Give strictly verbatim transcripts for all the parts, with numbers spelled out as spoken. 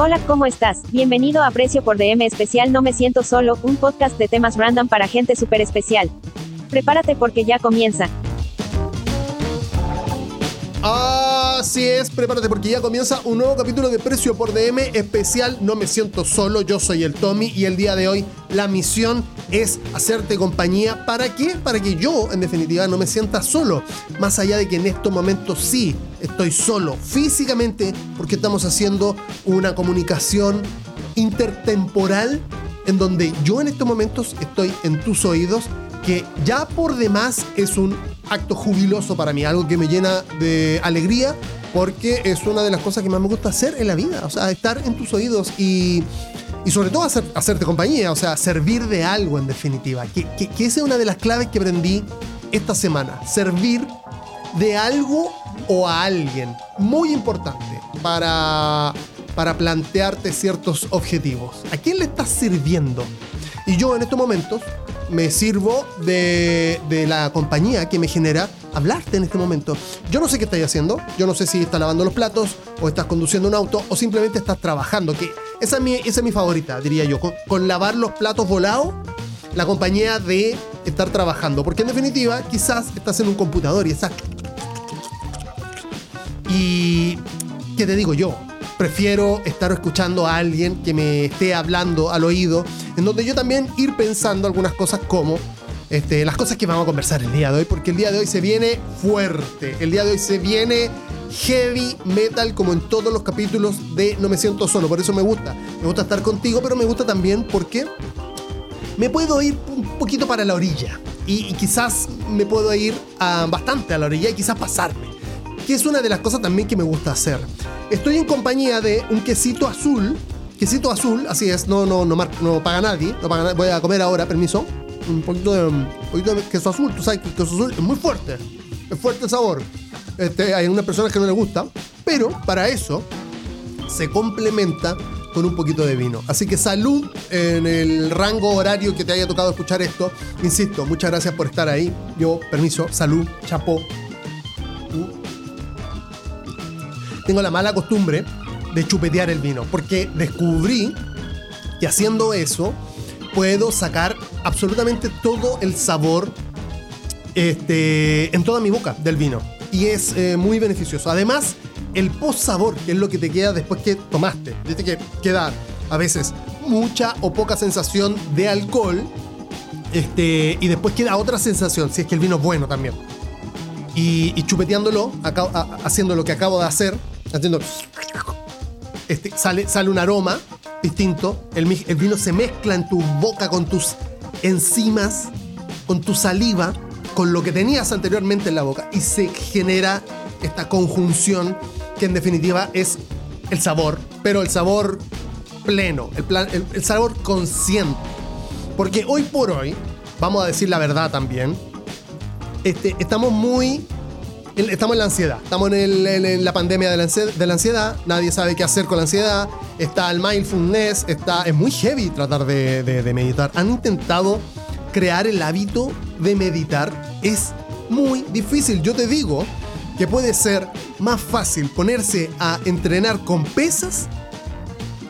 Hola, ¿cómo estás? Bienvenido a Precio por D M especial No Me Siento Solo, un podcast de temas random para gente súper especial. Prepárate porque ya comienza. Así es, prepárate porque ya comienza un nuevo capítulo de Precio por D M especial No Me Siento Solo. Yo soy el Tommy y el día de hoy la misión es hacerte compañía. ¿Para qué? Para que yo, en definitiva, no me sienta solo. Más allá de que en estos momentos sí estoy solo físicamente, porque estamos haciendo una comunicación intertemporal en donde yo en estos momentos estoy en tus oídos, que ya por demás es un acto jubiloso para mí, algo que me llena de alegría, porque es una de las cosas que más me gusta hacer en la vida, o sea, estar en tus oídos y, y sobre todo hacer, hacerte compañía, o sea, servir de algo en definitiva, que, que, que esa es una de las claves que aprendí esta semana, servir de algo o a alguien, muy importante para, para plantearte ciertos objetivos. ¿A quién le estás sirviendo? Y yo en estos momentos me sirvo de, de la compañía que me genera hablarte en este momento. Yo no sé qué estás haciendo, yo no sé si estás lavando los platos, o estás conduciendo un auto, o simplemente estás trabajando, que esa es mi, esa es mi favorita, diría yo, con, con lavar los platos volados, la compañía de estar trabajando, porque en definitiva quizás estás en un computador y estás... Y ¿qué te digo yo? Prefiero estar escuchando a alguien que me esté hablando al oído, en donde yo también ir pensando algunas cosas como este, las cosas que vamos a conversar el día de hoy, porque el día de hoy se viene fuerte, el día de hoy se viene heavy metal, como en todos los capítulos de No Me Siento Solo. Por eso me gusta, me gusta estar contigo, pero me gusta también porque me puedo ir un poquito para la orilla y, y quizás me puedo ir uh, bastante a la orilla y quizás pasarme, que es una de las cosas también que me gusta hacer. Estoy en compañía de un quesito azul, quesito azul, así es, no, no, no, no paga nadie, no paga nadie. Voy a comer ahora, permiso, un poquito de, un poquito de queso azul. Tú sabes que el queso azul es muy fuerte, es fuerte el sabor, este, hay unas personas que no les gusta, pero para eso se complementa con un poquito de vino. Así que salud en el rango horario que te haya tocado escuchar esto. Insisto, muchas gracias por estar ahí. Yo, permiso, salud, chapo. Tengo la mala costumbre de chupetear el vino, porque descubrí que haciendo eso puedo sacar absolutamente todo el sabor este, en toda mi boca del vino. Y es eh, muy beneficioso. Además, el post-sabor, que es lo que te queda después que tomaste. Viste que queda a veces mucha o poca sensación de alcohol este, y después queda otra sensación, si es que el vino es bueno también. Y, y chupeteándolo, acabo, a, haciendo lo que acabo de hacer, haciendo, este, sale, sale un aroma distinto, el, el vino se mezcla en tu boca con tus enzimas, con tu saliva, con lo que tenías anteriormente en la boca, y se genera esta conjunción que en definitiva es el sabor, pero el sabor pleno, el, plan, el, el sabor consciente, porque hoy por hoy, vamos a decir la verdad también, Este, estamos muy estamos en la ansiedad, estamos en, el, en la pandemia de la, ansiedad, de la ansiedad, nadie sabe qué hacer con la ansiedad, está el mindfulness, está, es muy heavy tratar de, de, de meditar. Han intentado crear el hábito de meditar, es muy difícil. Yo te digo que puede ser más fácil ponerse a entrenar con pesas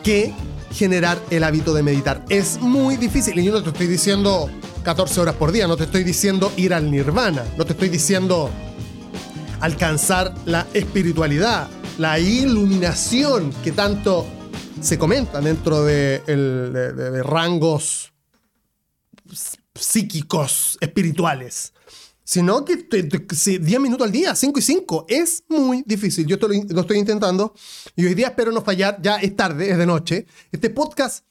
que generar el hábito de meditar, es muy difícil. Y yo no te estoy diciendo catorce horas por día, no te estoy diciendo ir al nirvana, no te estoy diciendo alcanzar la espiritualidad, la iluminación que tanto se comenta dentro de, el, de, de, de rangos psíquicos, espirituales, sino que diez minutos al día, cinco y cinco, es muy difícil. Yo esto lo, lo estoy intentando y hoy día espero no fallar, ya es tarde, es de noche. Este podcast,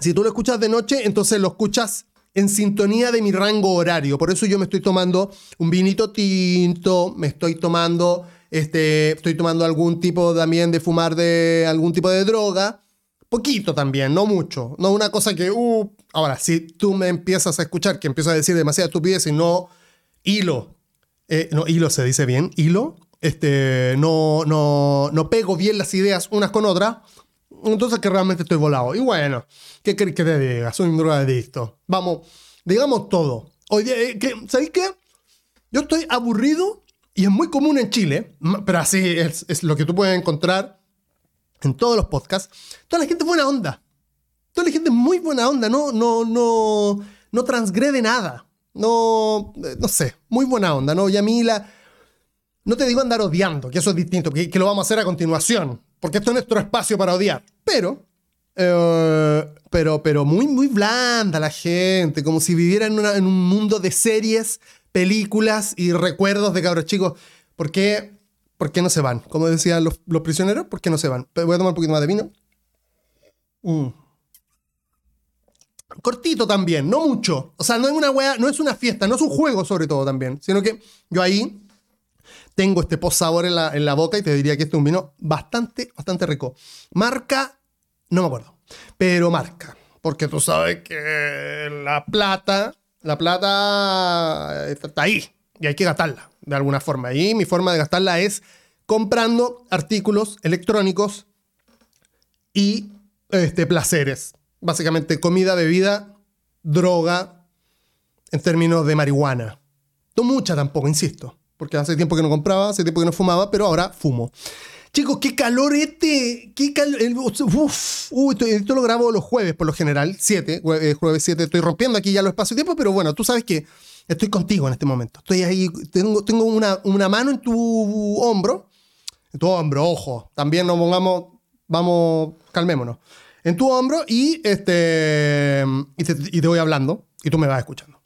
si tú lo escuchas de noche, entonces lo escuchas en sintonía de mi rango horario. Por eso yo me estoy tomando un vinito tinto, me estoy tomando, este, estoy tomando algún tipo también de fumar de algún tipo de droga. Poquito también, no mucho. No una cosa que, uh, ahora, si tú me empiezas a escuchar que empiezo a decir demasiada estupidez y no hilo, eh, no hilo se dice bien, hilo, este, no, no, no pego bien las ideas unas con otras, entonces que realmente estoy volado. Y bueno, ¿qué crees que te diga? Soy un drogadicto. Vamos, digamos todo. Oye, ¿sabéis qué? Yo estoy aburrido y es muy común en Chile, pero así es, es lo que tú puedes encontrar en todos los podcasts, toda la gente buena onda. Toda la gente muy buena onda, no, no, no, no transgrede nada. No, no sé, muy buena onda, ¿no? Y a mí la... No te digo andar odiando, que eso es distinto, que, que lo vamos a hacer a continuación, porque esto es nuestro espacio para odiar. Pero, eh, pero, pero muy, muy blanda la gente, como si viviera en, una, en un mundo de series, películas y recuerdos de cabros chicos. ¿Por qué, ¿Por qué no se van? Como decían los, los prisioneros, ¿por qué no se van? Voy a tomar un poquito más de vino. Mm. Cortito también, no mucho. O sea, no es una wea, no es una fiesta, no es un juego sobre todo también, sino que yo ahí... Tengo este post-sabor en la, en la boca y te diría que este es un vino bastante, bastante rico. Marca, no me acuerdo, pero marca. Porque tú sabes que la plata, la plata está ahí y hay que gastarla de alguna forma. Y mi forma de gastarla es comprando artículos electrónicos y este, placeres. Básicamente comida, bebida, droga, en términos de marihuana. No mucha tampoco, insisto. Porque hace tiempo que no compraba, hace tiempo que no fumaba, pero ahora fumo. Chicos, qué calor este. Qué calor. Uf, uh, esto, esto lo grabo los jueves por lo general, siete, jueves siete. Estoy rompiendo aquí ya los espacios y tiempos, pero bueno, tú sabes que estoy contigo en este momento. Estoy ahí, tengo, tengo una, una mano en tu hombro. En tu hombro, ojo. También nos pongamos, vamos, calmémonos. En tu hombro y, este, y, te, y te voy hablando y tú me vas escuchando.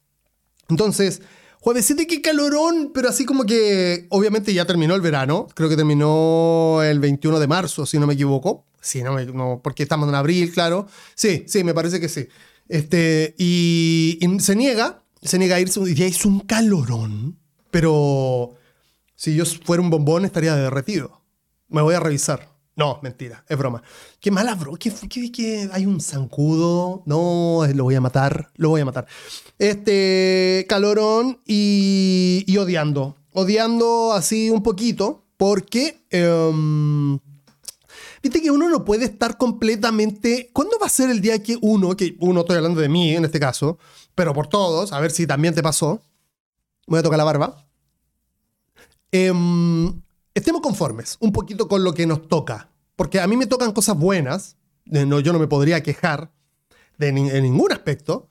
Entonces... Jueves siete, qué calorón, pero así como que obviamente ya terminó el verano. Creo que terminó el veintiuno de marzo, si no me equivoco. Sí, no, me, no porque estamos en abril, claro. Sí, sí, me parece que sí. Este, y, y se niega, se niega a irse. Y es un calorón, pero si yo fuera un bombón estaría derretido. Me voy a revisar. No, mentira, es broma. Qué mala broma, que, que, que hay un zancudo. No, lo voy a matar, lo voy a matar. Este, calorón y, y odiando. Odiando así un poquito porque, um, viste que uno no puede estar completamente... ¿Cuándo va a ser el día que uno, que uno estoy hablando de mí en este caso, pero por todos, a ver si también te pasó, me voy a tocar la barba, um, estemos conformes un poquito con lo que nos toca? Porque a mí me tocan cosas buenas, no, yo no me podría quejar de ni, en ningún aspecto,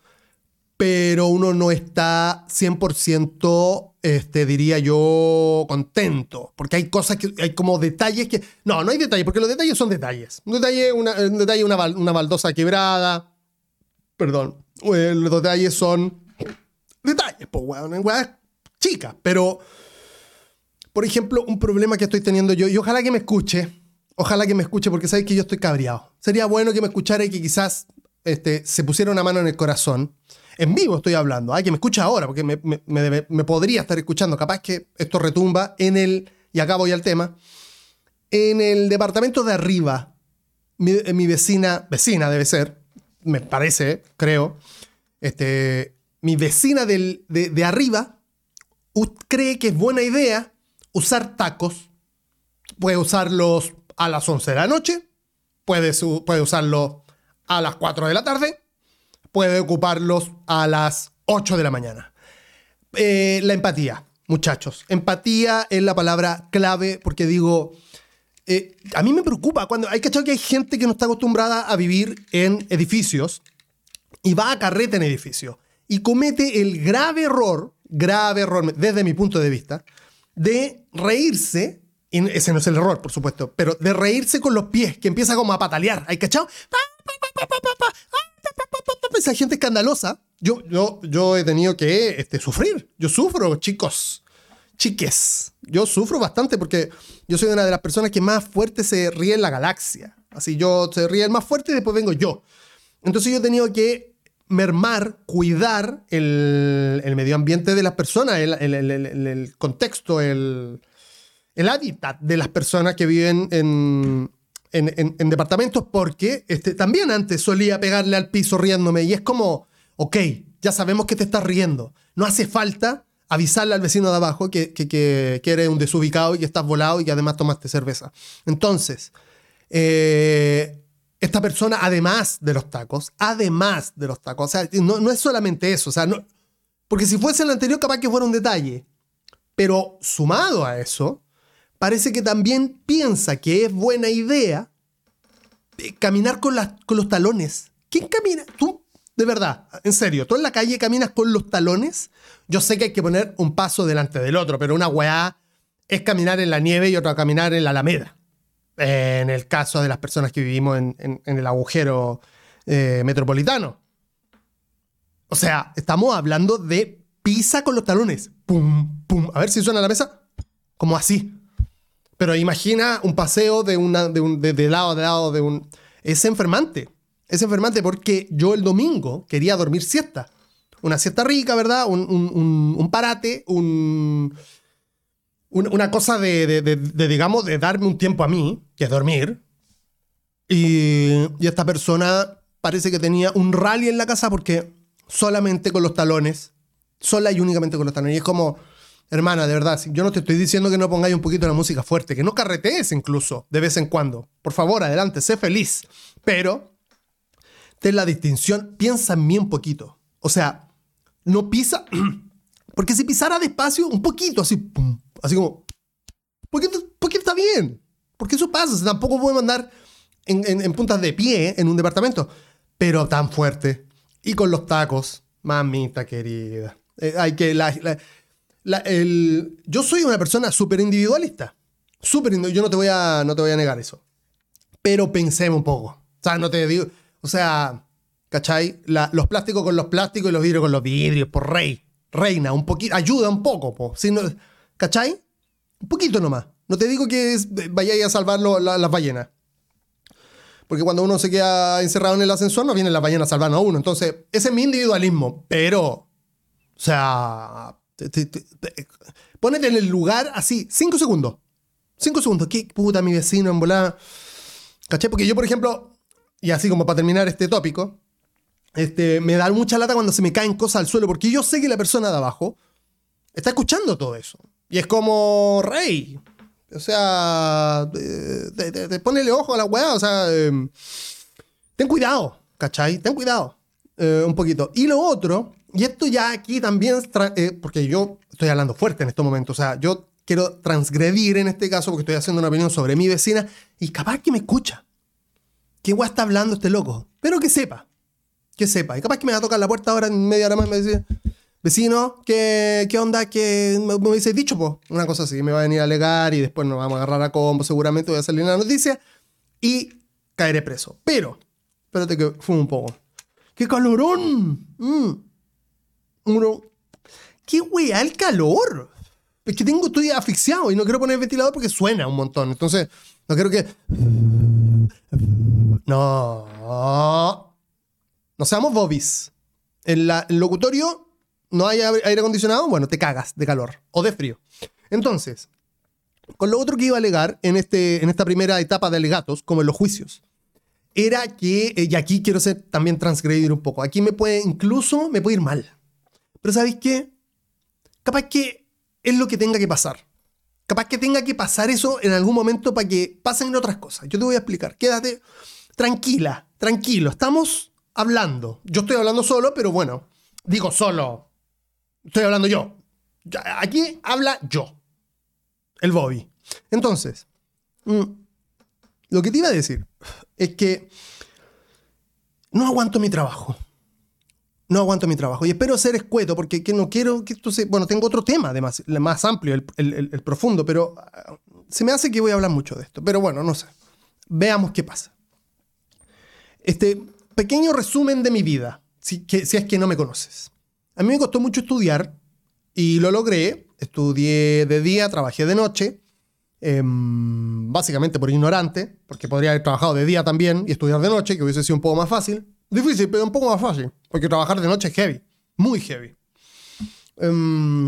pero uno no está cien por ciento, este, diría yo, contento. Porque hay cosas que, hay como detalles que... No, no hay detalles, porque los detalles son detalles. Un detalle, una, un detalle, una, una baldosa quebrada. Perdón. Los detalles son detalles, pues, weón, weón, chicas, pero... Por ejemplo, un problema que estoy teniendo yo, y ojalá que me escuche, ojalá que me escuche, porque sabes que yo estoy cabreado. Sería bueno que me escuchara y que quizás este, se pusiera una mano en el corazón. En vivo estoy hablando, ay, que me escuche ahora, porque me, me, me, debe, me podría estar escuchando. Capaz que esto retumba en el, y acá voy al tema, en el departamento de arriba, mi, mi vecina, vecina debe ser, me parece, creo, este, mi vecina del, de, de arriba cree que es buena idea usar tacos. Puede usarlos a las once de la noche, puede, su, puede usarlos a las cuatro de la tarde, puede ocuparlos a las ocho de la mañana. Eh, la empatía, muchachos. Empatía es la palabra clave, porque digo, eh, a mí me preocupa cuando hay cachado que hay gente que no está acostumbrada a vivir en edificios y va a carreta en edificios y comete el grave error, grave error, desde mi punto de vista, de reírse, y ese no es el error, por supuesto, pero de reírse con los pies, que empieza como a patalear. ¿Hay cachado? Esa gente escandalosa. Yo, yo, yo he tenido que este, sufrir. Yo sufro, chicos, chiques. Yo sufro bastante porque yo soy una de las personas que más fuerte se ríe en la galaxia. Así yo se ríe el más fuerte y después vengo yo. Entonces yo he tenido que mermar, cuidar el, el medio ambiente de las personas, el, el, el, el, el contexto, el, el hábitat de las personas que viven en, en, en, en departamentos, porque este, también antes solía pegarle al piso riéndome y es como, ok, ya sabemos que te estás riendo, no hace falta avisarle al vecino de abajo que, que, que, que eres un desubicado y que estás volado y que además tomaste cerveza. Entonces, eh... esta persona, además de los tacos, además de los tacos, o sea, no, no es solamente eso, o sea, no, porque si fuese el anterior capaz que fuera un detalle, pero sumado a eso, parece que también piensa que es buena idea eh, caminar con, las, con los talones. ¿Quién camina? Tú, de verdad, en serio, tú en la calle caminas con los talones. Yo sé que hay que poner un paso delante del otro, pero una weá es caminar en la nieve y otra caminar en la alameda. En el caso de las personas que vivimos en, en, en el agujero eh, metropolitano. O sea, estamos hablando de pisa con los talones. Pum, pum. A ver si suena la mesa. Como así. Pero imagina un paseo de, una, de, un, de, de lado a lado de un... Es enfermante. Es enfermante porque yo el domingo quería dormir siesta. Una siesta rica, ¿verdad? Un, un, un, un parate, un... Una cosa de, de, de, de, digamos, de darme un tiempo a mí, que es dormir. Y, y esta persona parece que tenía un rally en la casa porque solamente con los talones, sola y únicamente con los talones. Y es como, hermana, de verdad, yo no te estoy diciendo que no pongáis un poquito la música fuerte, que no carretees incluso de vez en cuando. Por favor, adelante, sé feliz. Pero, ten la distinción, piensa en mí un poquito. O sea, no pisa, porque si pisara despacio, un poquito, así, pum. Así como, ¿por qué, ¿por qué está bien? Porque eso pasa. Tampoco puedo andar en, en, en puntas de pie en un departamento. Pero tan fuerte. Y con los tacos. Mamita querida. Eh, hay que... La, la, la, el... Yo soy una persona súper individualista. Súper individualista. Yo no te, voy a, no te voy a negar eso. Pero pensemos un poco. O sea, no te digo... O sea, ¿cachai? La, los plásticos con los plásticos y los vidrios con los vidrios. Por rey. Reina. Un poquito. Ayuda un poco. Po. Si no... ¿Cachai? Un poquito nomás. No te digo que vayáis a salvar lo, la, las ballenas. Porque cuando uno se queda encerrado en el ascensor, no vienen las ballenas a salvarnos a uno. Entonces, ese es mi individualismo. Pero, o sea, te, te, te, te, ponete en el lugar así, cinco segundos. Cinco segundos. Qué puta, mi vecino en volada. ¿Cachai? Porque yo, por ejemplo, y así como para terminar este tópico, este, me da mucha lata cuando se me caen cosas al suelo. Porque yo sé que la persona de abajo está escuchando todo eso. Y es como, rey, o sea, te, te, te ponele ojo a la weá, o sea, eh, ten cuidado, ¿cachai? Ten cuidado, eh, un poquito. Y lo otro, y esto ya aquí también, eh, porque yo estoy hablando fuerte en estos momentos, o sea, yo quiero transgredir en este caso porque estoy haciendo una opinión sobre mi vecina y capaz que me escucha. ¿Qué weá está hablando este loco? Pero que sepa, que sepa. Y capaz que me va a tocar la puerta ahora en media hora más y me dice... Vecino, ¿qué, qué onda? ¿Qué me, me hubiese dicho? Po? Una cosa así, me va a venir a alegar y después nos vamos a agarrar a combo, seguramente voy a salir en la noticia y caeré preso. Pero, espérate que fumo un poco. ¡Qué calorón! Mm. Uno, ¡qué weá el calor! Es que tengo, estoy asfixiado y no quiero poner el ventilador porque suena un montón. Entonces, no quiero que... No. No seamos bobis. En la, el locutorio... no hay aire acondicionado, bueno, te cagas de calor o de frío. Entonces, con lo otro que iba a alegar en, este, en esta primera etapa de alegatos, como en los juicios, era que, y aquí quiero ser, también transgredir un poco, aquí me puede, incluso me puede ir mal. Pero ¿sabéis qué? Capaz que es lo que tenga que pasar. Capaz que tenga que pasar eso en algún momento para que pasen otras cosas. Yo te voy a explicar, quédate tranquila, tranquilo, estamos hablando. Yo estoy hablando solo, pero bueno, digo solo... Estoy hablando yo. Aquí habla yo. El Bobby. Entonces, lo que te iba a decir es que no aguanto mi trabajo. No aguanto mi trabajo. Y espero ser escueto porque que no quiero que esto se... Bueno, tengo otro tema además, más amplio, el, el, el profundo, pero se me hace que voy a hablar mucho de esto. Pero bueno, no sé. Veamos qué pasa. Este pequeño resumen de mi vida, si, que, si es que no me conoces. A mí me costó mucho estudiar y lo logré. Estudié de día, trabajé de noche, eh, básicamente por ignorante, porque podría haber trabajado de día también y estudiar de noche, que hubiese sido un poco más fácil. Difícil, pero un poco más fácil, porque trabajar de noche es heavy, muy heavy. Eh,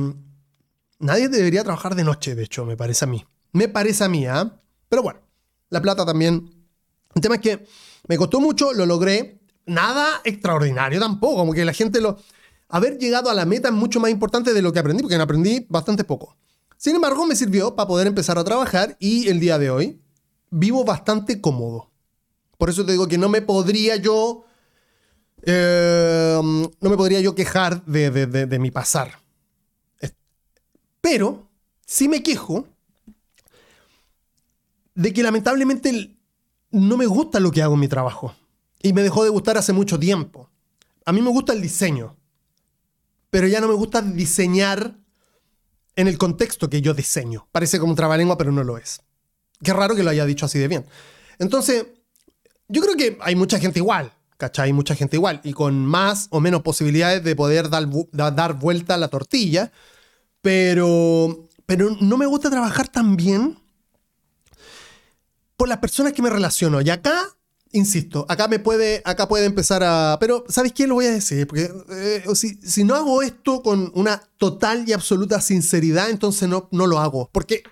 nadie debería trabajar de noche, de hecho, me parece a mí. Me parece a mí, ¿ah? ¿eh? Pero bueno, la plata también. El tema es que me costó mucho, lo logré. Nada extraordinario tampoco, como que la gente lo... Haber llegado a la meta es mucho más importante de lo que aprendí, porque aprendí bastante poco. Sin embargo, me sirvió para poder empezar a trabajar y el día de hoy vivo bastante cómodo. Por eso te digo que no me podría yo, eh, no me podría yo quejar de, de, de, de mi pasar. Pero sí me quejo de que lamentablemente no me gusta lo que hago en mi trabajo. Y me dejó de gustar hace mucho tiempo. A mí me gusta el diseño, pero ya no me gusta diseñar en el contexto que yo diseño. Parece como un trabalengua, pero no lo es. Qué raro que lo haya dicho así de bien. Entonces, yo creo que hay mucha gente igual, ¿cachai? Hay mucha gente igual. Y con más o menos posibilidades de poder dar, dar vuelta a la tortilla. Pero, pero no me gusta trabajar tan bien por las personas que me relaciono. Y acá, insisto, acá me puede, acá puede empezar a... Pero, ¿sabes qué? Lo voy a decir. Porque eh, si, si no hago esto con una total y absoluta sinceridad, entonces no, no lo hago. Porque,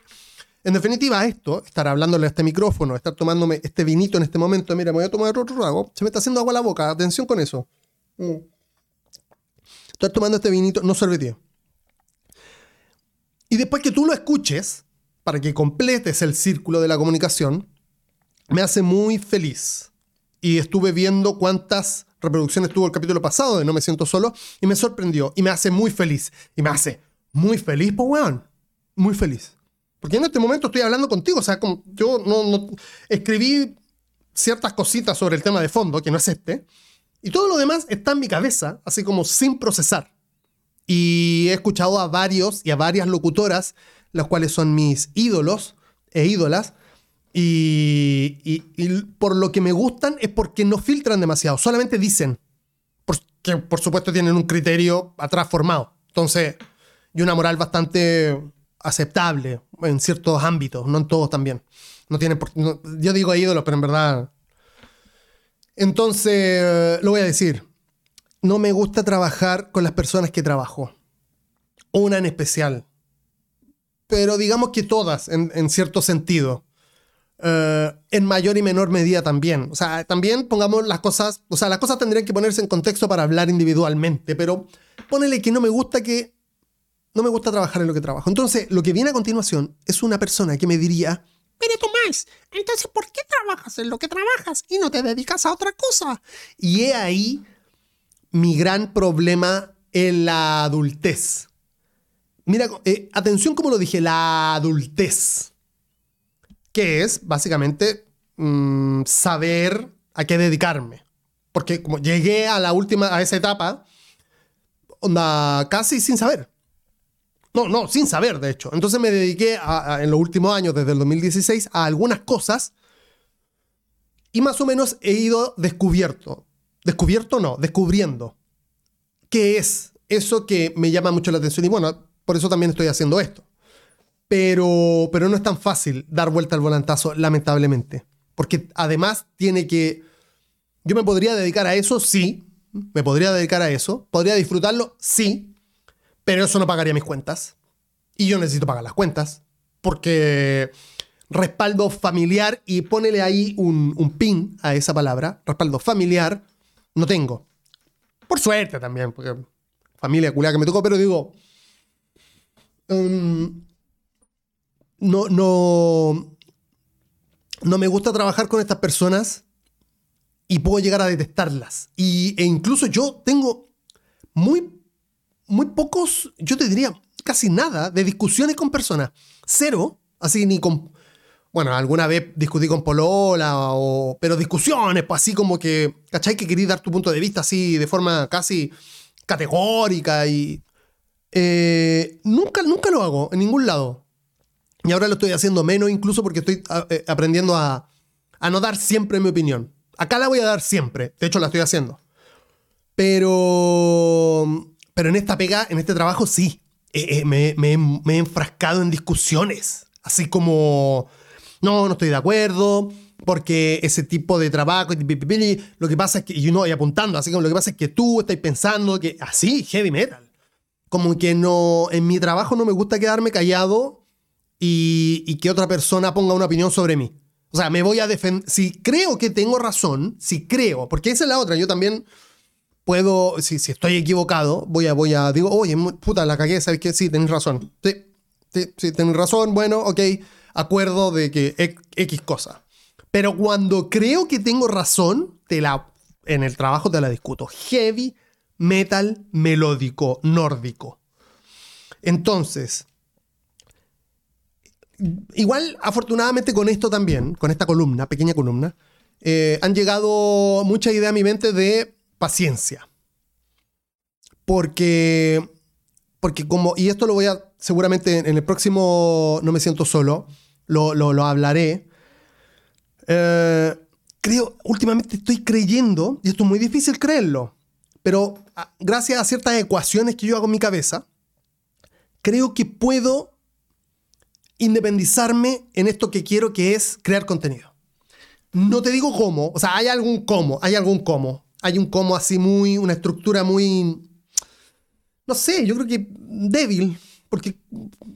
en definitiva, esto, estar hablándole a este micrófono, estar tomándome este vinito en este momento, mira, me voy a tomar otro trago, se me está haciendo agua a la boca, atención con eso. Mm. Estar tomando este vinito, no sorbeteo. Y después que tú lo escuches, para que completes el círculo de la comunicación, me hace muy feliz. Y estuve viendo cuántas reproducciones tuvo el capítulo pasado de No Me Siento Solo, y me sorprendió, y me hace muy feliz. Y me hace muy feliz, pues weón, muy feliz. Porque en este momento estoy hablando contigo, o sea, como yo no, no escribí ciertas cositas sobre el tema de fondo, que no es este, y todo lo demás está en mi cabeza, así como sin procesar. Y he escuchado a varios y a varias locutoras, las cuales son mis ídolos e ídolas, y, y, y por lo que me gustan es porque no filtran demasiado, solamente dicen, porque por supuesto tienen un criterio atrás formado, entonces, y una moral bastante aceptable en ciertos ámbitos, no en todos también. No tienen por, no, yo digo ídolos, pero en verdad... Entonces, lo voy a decir. No me gusta trabajar con las personas que trabajo. Una en especial. Pero digamos que todas, en, en cierto sentido. Uh, en mayor y menor medida también. O sea, también pongamos las cosas... O sea, las cosas tendrían que ponerse en contexto para hablar individualmente, pero ponele que no me gusta que... No me gusta trabajar en lo que trabajo. Entonces, lo que viene a continuación es una persona que me diría: pero Tomás, entonces, ¿por qué trabajas en lo que trabajas y no te dedicas a otra cosa? Y he ahí mi gran problema en la adultez. Mira, eh, atención como lo dije, la adultez. Que es, básicamente, mmm, saber a qué dedicarme. Porque como llegué a la última, a esa etapa, onda, casi sin saber. No, no, sin saber, de hecho. Entonces me dediqué a, a, en los últimos años, desde el dos mil dieciséis, a algunas cosas y más o menos he ido descubierto. Descubierto no, descubriendo. ¿Qué es eso que me llama mucho la atención? Y bueno, por eso también estoy haciendo esto. Pero, pero no es tan fácil dar vuelta al volantazo, lamentablemente. Porque además tiene que... Yo me podría dedicar a eso, sí. Me podría dedicar a eso. Podría disfrutarlo, sí. Pero eso no pagaría mis cuentas. Y yo necesito pagar las cuentas. Porque respaldo familiar, y ponele ahí un, un pin a esa palabra, respaldo familiar, no tengo. Por suerte también, porque familia culiada que me tocó, pero digo... Um, no, no, no me gusta trabajar con estas personas y puedo llegar a detestarlas. Y, e incluso yo tengo muy... muy pocos, yo te diría casi nada, de discusiones con personas. Cero, así ni con... Bueno, alguna vez discutí con polola, o, pero discusiones, pues así como que, ¿cachai? Que querís dar tu punto de vista así de forma casi categórica y... Eh, nunca, nunca lo hago, en ningún lado. Y ahora lo estoy haciendo menos incluso porque estoy a, eh, aprendiendo a, a no dar siempre mi opinión. Acá la voy a dar siempre, de hecho la estoy haciendo. Pero... Pero en esta pega, en este trabajo, sí. Eh, eh, me, me, me he enfrascado en discusiones. Así como, no, no estoy de acuerdo, porque ese tipo de trabajo, lo que pasa es que, y uno ahí apuntando, así como lo que pasa es que tú estás pensando que, así, heavy metal. Como que no, en mi trabajo no me gusta quedarme callado y, y que otra persona ponga una opinión sobre mí. O sea, me voy a defender. Si creo que tengo razón, si creo, porque esa es la otra, yo también... Puedo, si, si estoy equivocado, voy a, voy a, digo, oye, puta, la cagué, ¿sabes qué? Sí, tenés razón. Sí, sí, sí, tenés razón, bueno, ok, acuerdo de que X cosa. Pero cuando creo que tengo razón, te la, en el trabajo te la discuto. Heavy, metal, melódico, nórdico. Entonces, Igual, afortunadamente, con esto también, con esta columna, pequeña columna, eh, han llegado muchas ideas a mi mente de paciencia. Porque, porque como, y esto lo voy a, seguramente en el próximo No Me Siento Solo, lo, lo, lo hablaré. Eh, creo, últimamente estoy creyendo, y esto es muy difícil creerlo, pero a, gracias a ciertas ecuaciones que yo hago en mi cabeza, creo que puedo independizarme en esto que quiero, que es crear contenido. No te digo cómo, o sea, hay algún cómo, hay algún cómo, hay un cómo así muy, una estructura muy, no sé, yo creo que débil, porque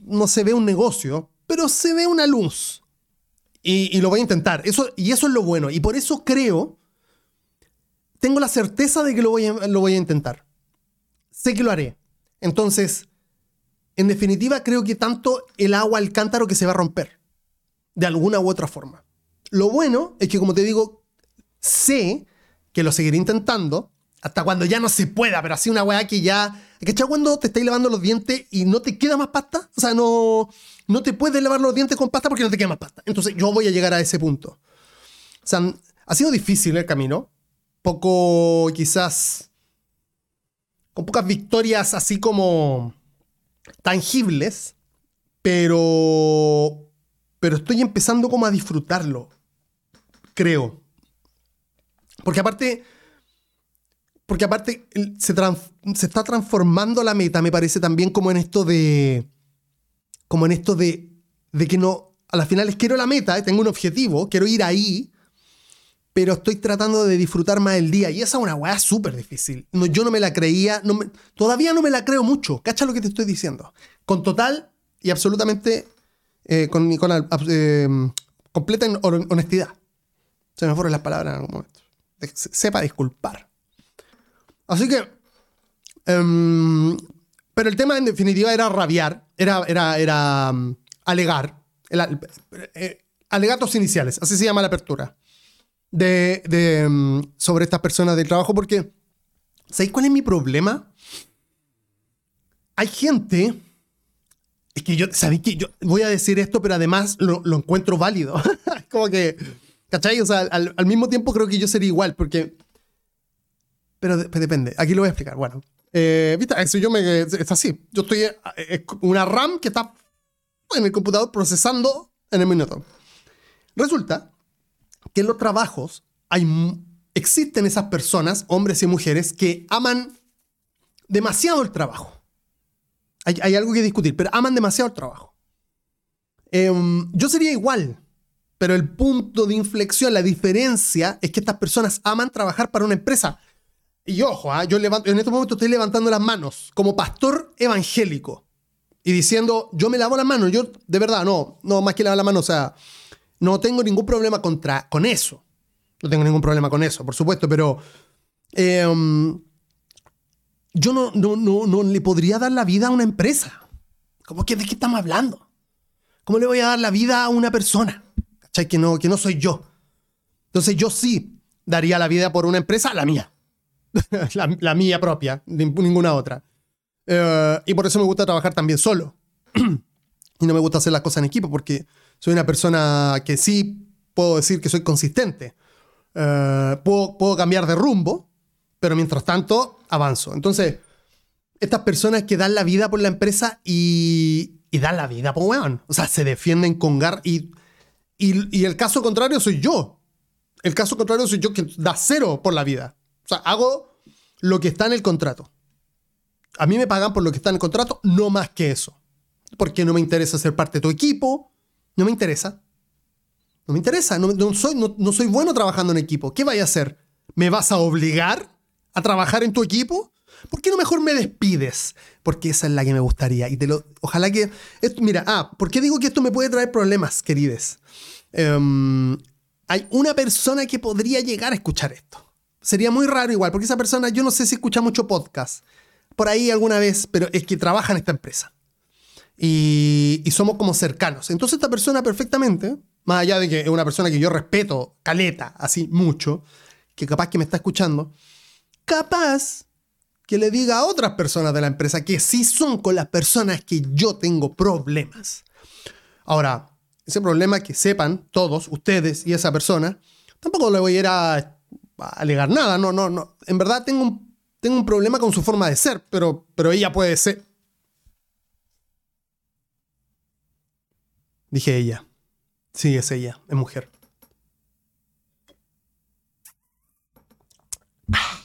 no se ve un negocio, pero se ve una luz. Y, y lo voy a intentar, eso, y eso es lo bueno, y por eso creo, tengo la certeza de que lo voy a, lo voy a intentar. Sé que lo haré. Entonces, en definitiva, creo que tanto el agua al cántaro que se va a romper, de alguna u otra forma. Lo bueno es que, como te digo, sé que lo seguiré intentando hasta cuando ya no se pueda, pero así una weá que ya... ¿Cachai cuando te estáis lavando los dientes y no te queda más pasta? O sea, no, no te puedes lavar los dientes con pasta porque no te queda más pasta. Entonces yo voy a llegar a ese punto. O sea, ha sido difícil el camino. Poco, quizás... Con pocas victorias así como... tangibles, pero pero estoy empezando como a disfrutarlo, creo, porque aparte porque aparte se, trans, se está transformando la meta, me parece, también como en esto de como en esto de de que no, a las finales quiero la meta, ¿eh? Tengo un objetivo, quiero ir ahí, pero estoy tratando de disfrutar más el día. Y esa es una weá súper difícil. No, yo no me la creía. No me, todavía no me la creo mucho. Cacha lo que te estoy diciendo. Con total y absolutamente... Eh, con con eh, completa honestidad. Se me fueron las palabras en algún momento. Sepa disculpar. Así que... Um, pero el tema en definitiva era rabiar. Era, era, era um, alegar. El, el, el, alegatos iniciales. Así se llama la apertura. De, de, sobre estas personas del trabajo, porque ¿sabéis cuál es mi problema? Hay gente, es que yo, ¿sabéis qué? Yo voy a decir esto, pero además lo, lo encuentro válido. Como que, ¿cachai? O sea, al, al mismo tiempo creo que yo sería igual, porque... Pero de, pues depende, aquí lo voy a explicar, bueno. Eh, ¿viste? Eso yo me... Es así, yo estoy... Es una RAM que está en el computador procesando en el minuto. Resulta... que en los trabajos hay, existen esas personas, hombres y mujeres, que aman demasiado el trabajo. Hay, hay algo que discutir, pero aman demasiado el trabajo. Eh, yo sería igual, pero el punto de inflexión, la diferencia, es que estas personas aman trabajar para una empresa. Y ojo, ¿eh? yo levanto, en estos momentos estoy levantando las manos como pastor evangélico y diciendo, yo me lavo las manos, yo de verdad, no, no más que lavar las manos, o sea... No tengo ningún problema contra, con eso. No tengo ningún problema con eso, por supuesto, pero... Eh, yo no, no, no, no le podría dar la vida a una empresa. ¿Cómo que, ¿De qué estamos hablando? ¿Cómo le voy a dar la vida a una persona? ¿Cachai? Que no, que no soy yo. Entonces yo sí daría la vida por una empresa, la mía. la, la mía propia, ninguna otra. Eh, y por eso me gusta trabajar también solo. Y no me gusta hacer las cosas en equipo, porque... Soy una persona que sí puedo decir que soy consistente. Uh, puedo, puedo cambiar de rumbo, pero mientras tanto avanzo. Entonces, estas personas que dan la vida por la empresa y, y dan la vida por weón. O sea, se defienden con garra. Y, y, y el caso contrario soy yo. El caso contrario soy yo, que da cero por la vida. O sea, hago lo que está en el contrato. A mí me pagan por lo que está en el contrato, no más que eso. Porque no me interesa ser parte de tu equipo. No me interesa. No me interesa. No, no, soy, no, no soy bueno trabajando en equipo. ¿Qué vaya a hacer? ¿Me vas a obligar a trabajar en tu equipo? ¿Por qué no mejor me despides? Porque esa es la que me gustaría. Y te lo, ojalá que... Esto, mira, ah, ¿por qué digo que esto me puede traer problemas, querides? Um, hay una persona que podría llegar a escuchar esto. Sería muy raro igual, porque esa persona, yo no sé si escucha mucho podcast. Por ahí alguna vez, pero es que trabaja en esta empresa. Y, y somos como cercanos. Entonces esta persona perfectamente, más allá de que es una persona que yo respeto, caleta, así mucho, que capaz que me está escuchando, capaz que le diga a otras personas de la empresa que sí son con las personas que yo tengo problemas. Ahora, ese problema que sepan todos, ustedes y esa persona, tampoco le voy a ir a, a alegar nada. No, no, no. En verdad tengo un, tengo un problema con su forma de ser, pero, pero ella puede ser. Dije ella. Sí, es ella, es mujer. Ah,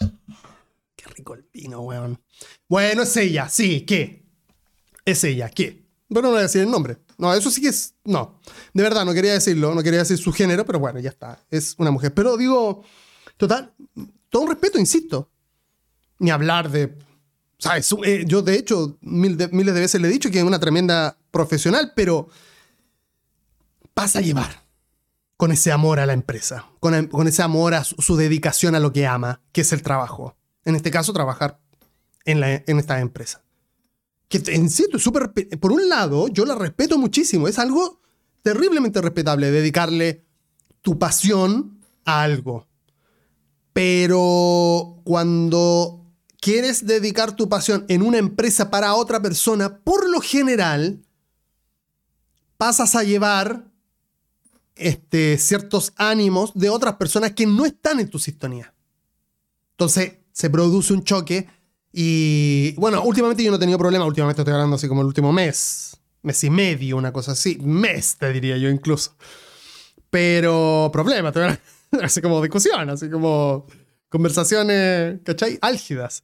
qué rico el vino, weón. Bueno, es ella, sí, ¿qué? Es ella, ¿qué? Bueno, no voy a decir el nombre. No, eso sí que es... No, de verdad, no quería decirlo, no quería decir su género, pero bueno, ya está. Es una mujer. Pero digo, total, todo un respeto, insisto. Ni hablar de... ¿Sabes? Yo, de hecho, mil de, miles de veces le he dicho que es una tremenda profesional, pero... vas a llevar con ese amor a la empresa, con, con ese amor a su, su dedicación a lo que ama, que es el trabajo. En este caso, trabajar en, la, en esta empresa. Que en cierto, super, por un lado, yo la respeto muchísimo. Es algo terriblemente respetable, dedicarle tu pasión a algo. Pero cuando quieres dedicar tu pasión en una empresa para otra persona, por lo general, pasas a llevar... Este, ciertos ánimos de otras personas que no están en tu sintonía. Entonces se produce un choque y bueno, últimamente yo no he tenido problema, últimamente estoy hablando así como el último mes, mes y medio, una cosa así, mes te diría yo incluso. Pero problema, te van a, así como discusión, así como conversaciones, ¿cachai? Álgidas.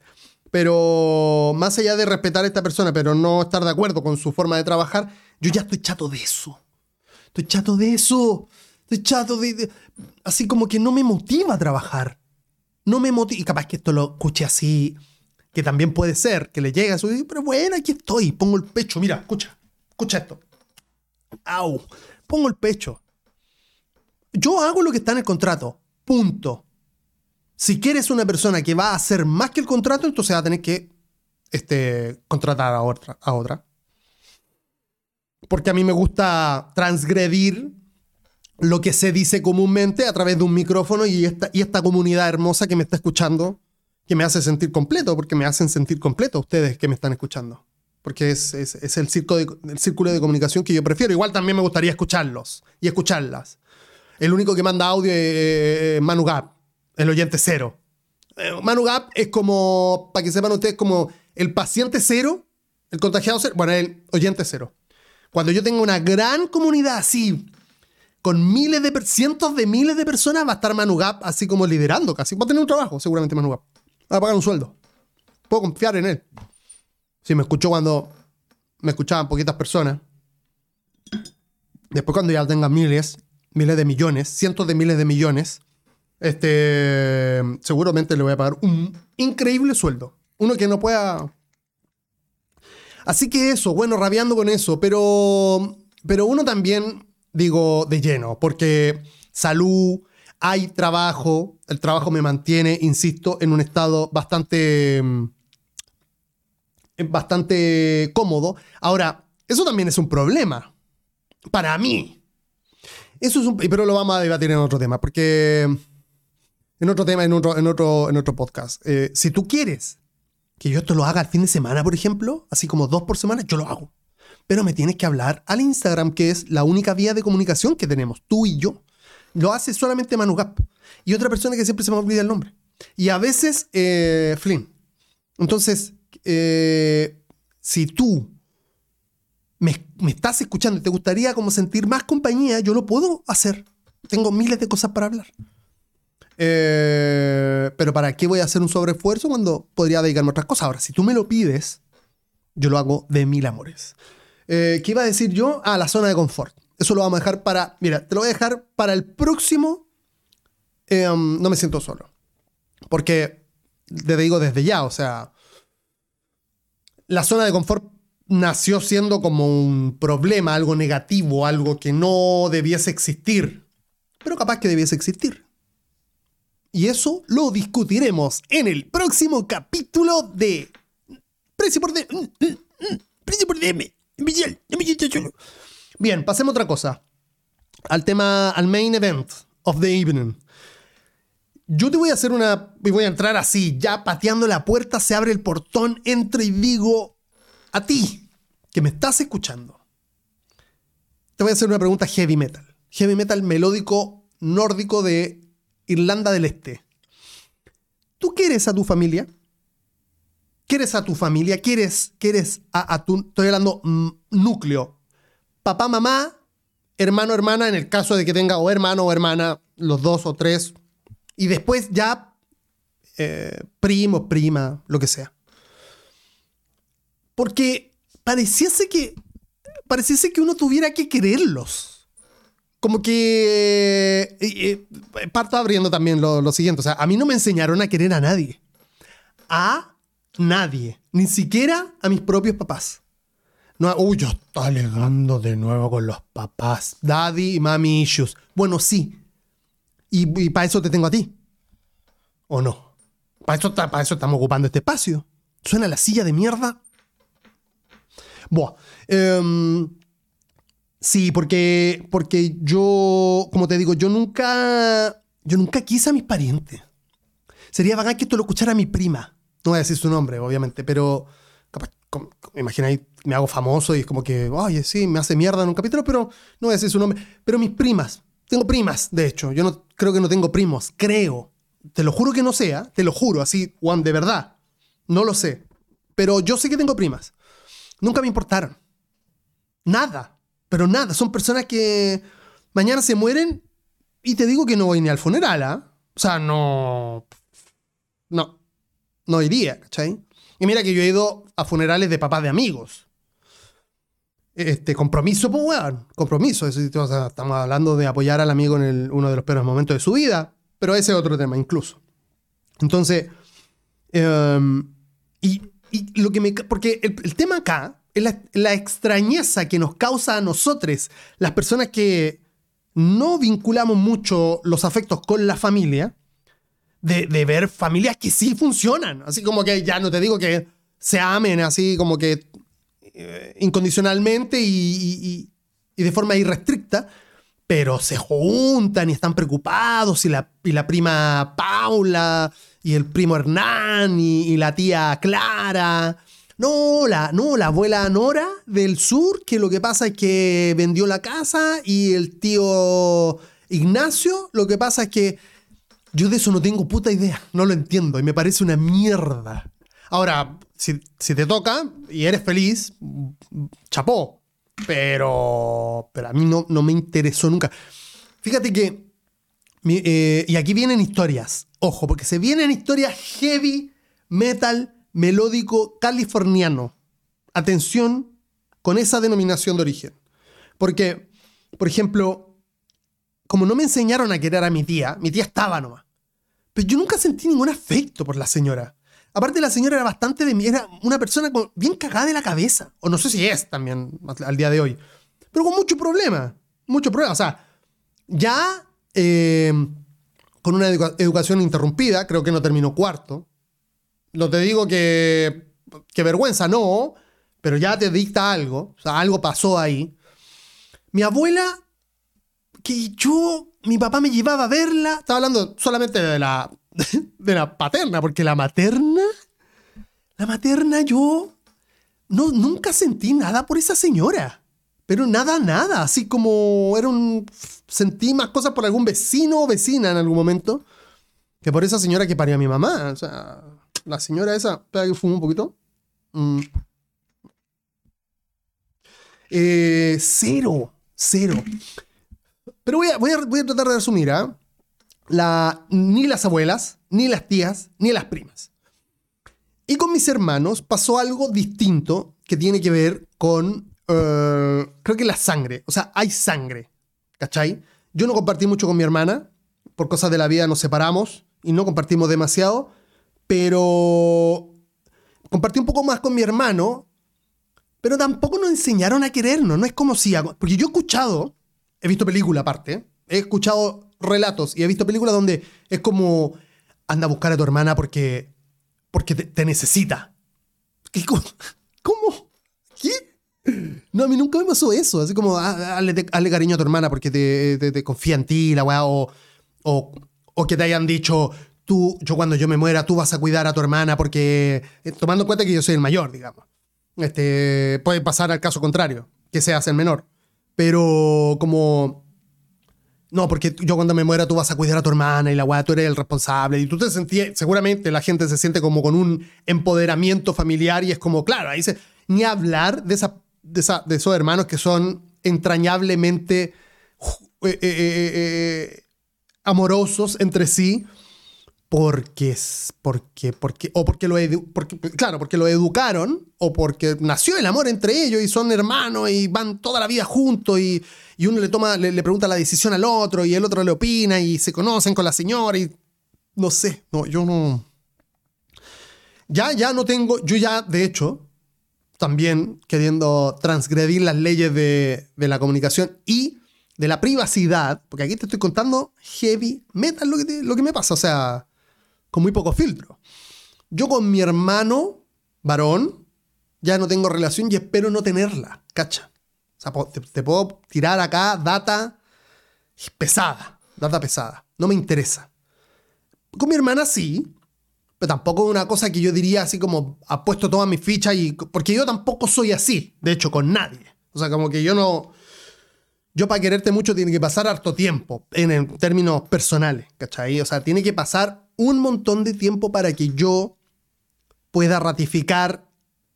Pero más allá de respetar a esta persona, pero no estar de acuerdo con su forma de trabajar, yo ya estoy chato de eso. Estoy chato de eso. Estoy chato de, de... Así como que no me motiva a trabajar. No me motiva... Y capaz que esto lo escuche así, que también puede ser, que le llegue a su... Pero bueno, aquí estoy. Pongo el pecho. Mira, escucha. Escucha esto. Au. Pongo el pecho. Yo hago lo que está en el contrato. Punto. Si quieres una persona que va a hacer más que el contrato, entonces va a tener que este, contratar a otra, a otra. Porque a mí me gusta transgredir lo que se dice comúnmente a través de un micrófono y esta, y esta comunidad hermosa que me está escuchando, que me hace sentir completo, porque me hacen sentir completo ustedes que me están escuchando. Porque es, es, es el, circo de, el círculo de comunicación que yo prefiero. Igual también me gustaría escucharlos y escucharlas. El único que manda audio es Manu Gap, el oyente cero. Manu Gap es como, para que sepan ustedes, como el paciente cero, el contagiado cero, bueno, el oyente cero. Cuando yo tenga una gran comunidad así, con miles de, cientos de miles de personas, va a estar Manu Gap así como liderando casi. Va a tener un trabajo seguramente Manu Gap. Va a pagar un sueldo. Puedo confiar en él. Sí, me escuchó cuando me escuchaban poquitas personas. Después cuando ya tenga miles, miles de millones, cientos de miles de millones, este, seguramente le voy a pagar un increíble sueldo. Uno que no pueda... Así que eso, bueno, rabiando con eso, pero, pero uno también, digo, de lleno, porque salud, hay trabajo, el trabajo me mantiene, insisto, en un estado bastante, bastante cómodo. Ahora, eso también es un problema, para mí. Eso es un, pero lo vamos a debatir en otro tema, porque en otro tema, en otro, en otro, en otro podcast. Eh, si tú quieres... que yo esto lo haga al fin de semana, por ejemplo, así como dos por semana, yo lo hago. Pero me tienes que hablar al Instagram, que es la única vía de comunicación que tenemos, tú y yo. Lo hace solamente Manu Gap. Y otra persona que siempre se me olvida el nombre. Y a veces, eh, Flynn. Entonces, eh, si tú me, me estás escuchando y te gustaría como sentir más compañía, yo lo puedo hacer. Tengo miles de cosas para hablar. Eh, pero ¿para qué voy a hacer un sobreesfuerzo cuando podría dedicarme a otras cosas? Ahora, si tú me lo pides, yo lo hago de mil amores. Eh, ¿Qué iba a decir yo? Ah, la zona de confort. Eso lo vamos a dejar para... Mira, te lo voy a dejar para el próximo... Eh, no me siento solo. Porque, te digo desde ya, o sea... La zona de confort nació siendo como un problema, algo negativo, algo que no debiese existir. Pero capaz que debiese existir. Y eso lo discutiremos en el próximo capítulo de Precio por D M. Precio por D M. Bien, pasemos a otra cosa. Al tema, al main event of the evening. Yo te voy a hacer una... Y voy a entrar así, ya pateando la puerta, se abre el portón, entro y digo a ti, que me estás escuchando. te voy a hacer una pregunta heavy metal. Heavy metal melódico nórdico de Irlanda del Este. ¿Tú quieres a tu familia? ¿Quieres a tu familia? ¿Quieres, quieres a, a tu... Estoy hablando mm, núcleo. Papá, mamá, hermano, hermana, en el caso de que tenga o hermano o hermana, los dos o tres. Y después ya eh, primo, prima, lo que sea. Porque pareciese que pareciese que uno tuviera que quererlos. Como que... Eh, eh, parto abriendo también lo, lo siguiente. O sea, a mí no me enseñaron a querer a nadie. A nadie. Ni siquiera a mis propios papás. No, uy, yo estoy alegando de nuevo con los papás. Daddy y mami issues. Bueno, sí. Y, y para eso te tengo a ti. ¿O no? Para eso, para eso estamos ocupando este espacio. ¿Suena la silla de mierda? Buah. Eh, sí, porque, porque yo, como te digo, yo nunca, yo nunca quise a mis parientes. Sería bacán que esto lo escuchara mi prima. No voy a decir su nombre, obviamente, pero capaz, como, imagina ahí, me hago famoso y es como que, oye, sí, me hace mierda en un capítulo, pero no voy a decir su nombre. Pero mis primas, tengo primas, de hecho. Yo no creo que no tengo primos, creo. Te lo juro que no sea, te lo juro, así, Juan, de verdad. No lo sé. Pero yo sé que tengo primas. Nunca me importaron. Nada. Pero nada. Son personas que mañana se mueren y te digo que no voy ni al funeral, ¿ah? ¿eh? O sea, no... No. No iría, ¿cachai? Y mira que yo he ido a funerales de papás de amigos. Este, compromiso, pues, weón. Compromiso. Es, o sea, estamos hablando de apoyar al amigo en el, uno de los peores momentos de su vida. Pero ese es otro tema, incluso. Entonces... Um, y... Y lo que me, porque el, el tema acá es la, la extrañeza que nos causa a nosotros, las personas que no vinculamos mucho los afectos con la familia, de, de ver familias que sí funcionan. Así como que ya no te digo que se amen así como que eh, incondicionalmente y, y, y de forma irrestricta, pero se juntan y están preocupados y la, y la prima Paula... Y el primo Hernán, y, y la tía Clara. No la, no, la abuela Nora del sur, que lo que pasa es que vendió la casa. Y el tío Ignacio, lo que pasa es que yo de eso no tengo puta idea. No lo entiendo y me parece una mierda. Ahora, si, si te toca y eres feliz, chapó. Pero, pero a mí no, no me interesó nunca. Fíjate que... Mi, eh, y aquí vienen historias. Ojo, porque se vienen historias heavy, metal, melódico, californiano. Atención con esa denominación de origen. Porque, por ejemplo, como no me enseñaron a querer a mi tía, mi tía estaba nomás. Pero yo nunca sentí ningún afecto por la señora. Aparte, la señora era bastante de mí, era una persona con, bien cagada de la cabeza. O no sé si es también al día de hoy. Pero con mucho problema. Mucho problema. O sea, ya... Eh, con una educa- educación interrumpida, creo que no terminó cuarto. No te digo que, que vergüenza, no, pero ya te dicta algo. O sea, algo pasó ahí. Mi abuela, que yo, mi papá me llevaba a verla. Estaba hablando solamente de la, de la paterna, porque la materna, la materna yo no, nunca sentí nada por esa señora. Pero nada, nada. Así como era un... Sentí más cosas por algún vecino o vecina en algún momento que por esa señora que parió a mi mamá. O sea, la señora esa... Espera que fumo un poquito. Mm. Eh, cero. Cero. Pero voy a, voy a, voy a tratar de resumir, ¿eh? La, ni las abuelas, ni las tías, ni las primas. Y con mis hermanos pasó algo distinto que tiene que ver con... Uh, creo que la sangre, o sea, hay sangre, ¿cachai? Yo no compartí mucho con mi hermana, por cosas de la vida nos separamos y no compartimos demasiado, pero compartí un poco más con mi hermano, pero tampoco nos enseñaron a querernos, no es como si... Porque yo he escuchado, he visto película aparte, he escuchado relatos y he visto películas donde es como, anda a buscar a tu hermana porque, porque te, te necesita. ¿Qué? ¿Cómo? ¿Qué? No, a mí nunca me pasó eso. Así como, hazle, hazle cariño a tu hermana porque te, te, te confía en ti, la weá. O, o, o que te hayan dicho, tú, yo cuando yo me muera, tú vas a cuidar a tu hermana porque, eh, tomando en cuenta que yo soy el mayor, digamos. Este, puede pasar al caso contrario, que seas el menor. Pero como... No, porque yo cuando me muera tú vas a cuidar a tu hermana y la weá, tú eres el responsable. Y tú te sentías... Seguramente la gente se siente como con un empoderamiento familiar y es como, claro, ahí se... Ni hablar de, esa, de, esa, de esos hermanos que son entrañablemente eh, eh, eh, amorosos entre sí porque, porque, porque, o porque lo edu- porque, claro, porque lo educaron o porque nació el amor entre ellos y son hermanos y van toda la vida juntos y, y uno le, toma, le, le pregunta la decisión al otro y el otro le opina y se conocen con la señora y no sé, no, yo no... Ya, ya no tengo, yo ya de hecho... también queriendo transgredir las leyes de, de la comunicación y de la privacidad, porque aquí te estoy contando heavy metal lo que, te, lo que me pasa, o sea, con muy poco filtro. Yo con mi hermano varón ya no tengo relación y espero no tenerla, ¿cacha? O sea, te, te puedo tirar acá data pesada, data pesada, no me interesa. Con mi hermana sí. Pero tampoco es una cosa que yo diría así como apuesto todas mis fichas y... Porque yo tampoco soy así, de hecho, con nadie. O sea, como que yo no... Yo para quererte mucho tiene que pasar harto tiempo en, en términos personales, ¿cachai? O sea, tiene que pasar un montón de tiempo para que yo pueda ratificar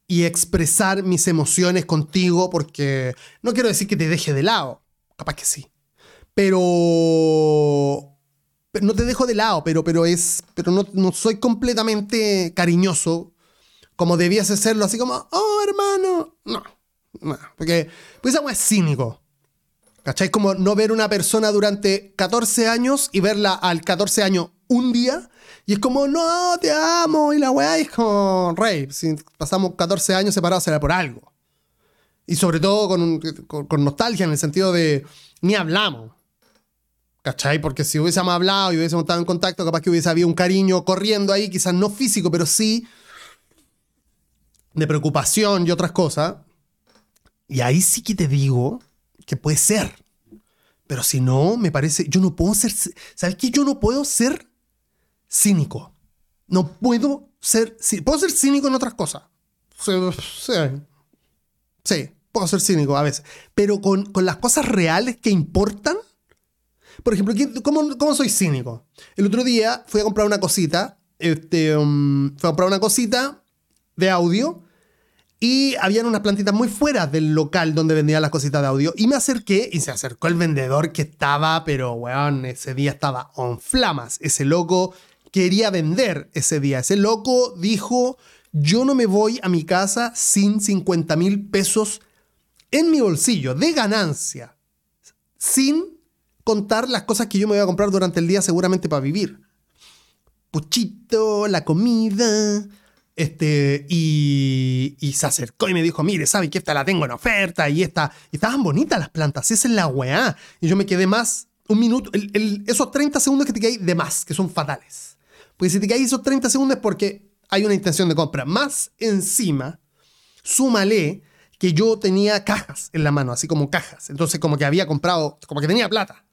y expresar mis emociones contigo porque... No quiero decir que te deje de lado, capaz que sí. Pero... No te dejo de lado, pero, pero, es, pero no, no soy completamente cariñoso como debías serlo, así como, oh, hermano. No, no, porque pues algo es cínico. ¿Cachai? Como no ver una persona durante catorce años y verla al catorce años un día y es como, no, te amo. Y la weá es como, rey, si pasamos catorce años separados será por algo. Y sobre todo con, un, con, con nostalgia en el sentido de ni hablamos. ¿Cachai? Porque si hubiésemos hablado y hubiésemos estado en contacto, capaz que hubiese habido un cariño corriendo ahí, quizás no físico, pero sí de preocupación y otras cosas. Y ahí sí que te digo que puede ser. Pero si no, me parece... Yo no puedo ser... ¿Sabes qué? Yo no puedo ser cínico. No puedo ser... Puedo ser cínico en otras cosas. Sí, sí, sí puedo ser cínico a veces. Pero con, con las cosas reales que importan... Por ejemplo, ¿cómo, ¿cómo soy cínico? El otro día fui a comprar una cosita, este, um, fui a comprar una cosita de audio y habían unas plantitas muy fuera del local donde vendían las cositas de audio. Y me acerqué y se acercó el vendedor que estaba, pero weón, ese día estaba on flamas. Ese loco quería vender ese día. Ese loco dijo, yo no me voy a mi casa sin cincuenta mil pesos en mi bolsillo, de ganancia, sin... contar las cosas que yo me voy a comprar durante el día seguramente para vivir. Puchito, la comida, este, y, y se acercó y me dijo, mire, ¿saben que esta la tengo en oferta? Y esta, y estaban bonitas las plantas, esa es la weá. Y yo me quedé más, un minuto, el, el, esos treinta segundos que te quedáis de más, que son fatales. Porque si te quedáis esos treinta segundos es porque hay una intención de compra. Más encima, súmale que yo tenía cajas en la mano, así como cajas. Entonces como que había comprado, como que tenía plata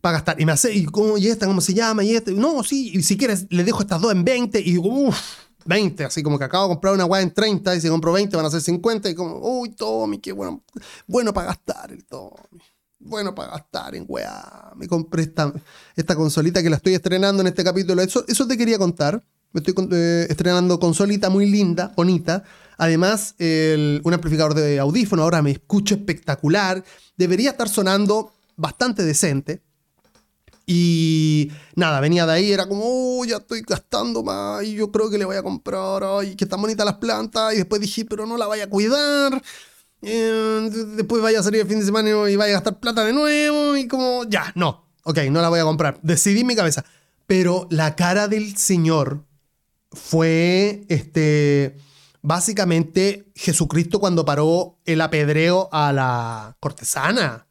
para gastar. Y me hace, ¿y, cómo, y esta? ¿Cómo se llama? Y esta, no, sí, y si quieres le dejo estas dos en veinte. Y digo, uff, veinte. Así como que acabo de comprar una guay en treinta. Y si compro veinte van a ser cincuenta. Y como, uy, Tommy, qué bueno. Bueno para gastar el Tommy. Bueno para gastar en weá. Me compré esta, esta consolita que la estoy estrenando en este capítulo. Eso, eso te quería contar. Me estoy eh, estrenando consolita muy linda, bonita. Además, el, un amplificador de audífono. Ahora me escucho espectacular. Debería estar sonando bastante decente. Y nada, venía de ahí, era como, oh, ya estoy gastando más y yo creo que le voy a comprar, ay, que están bonitas las plantas. Y después dije, pero no la vaya a cuidar, eh, después vaya a salir el fin de semana y vaya a gastar plata de nuevo. Y como, ya, no, ok, no la voy a comprar. Decidí en mi cabeza. Pero la cara del señor fue, este, básicamente Jesucristo cuando paró el apedreo a la cortesana.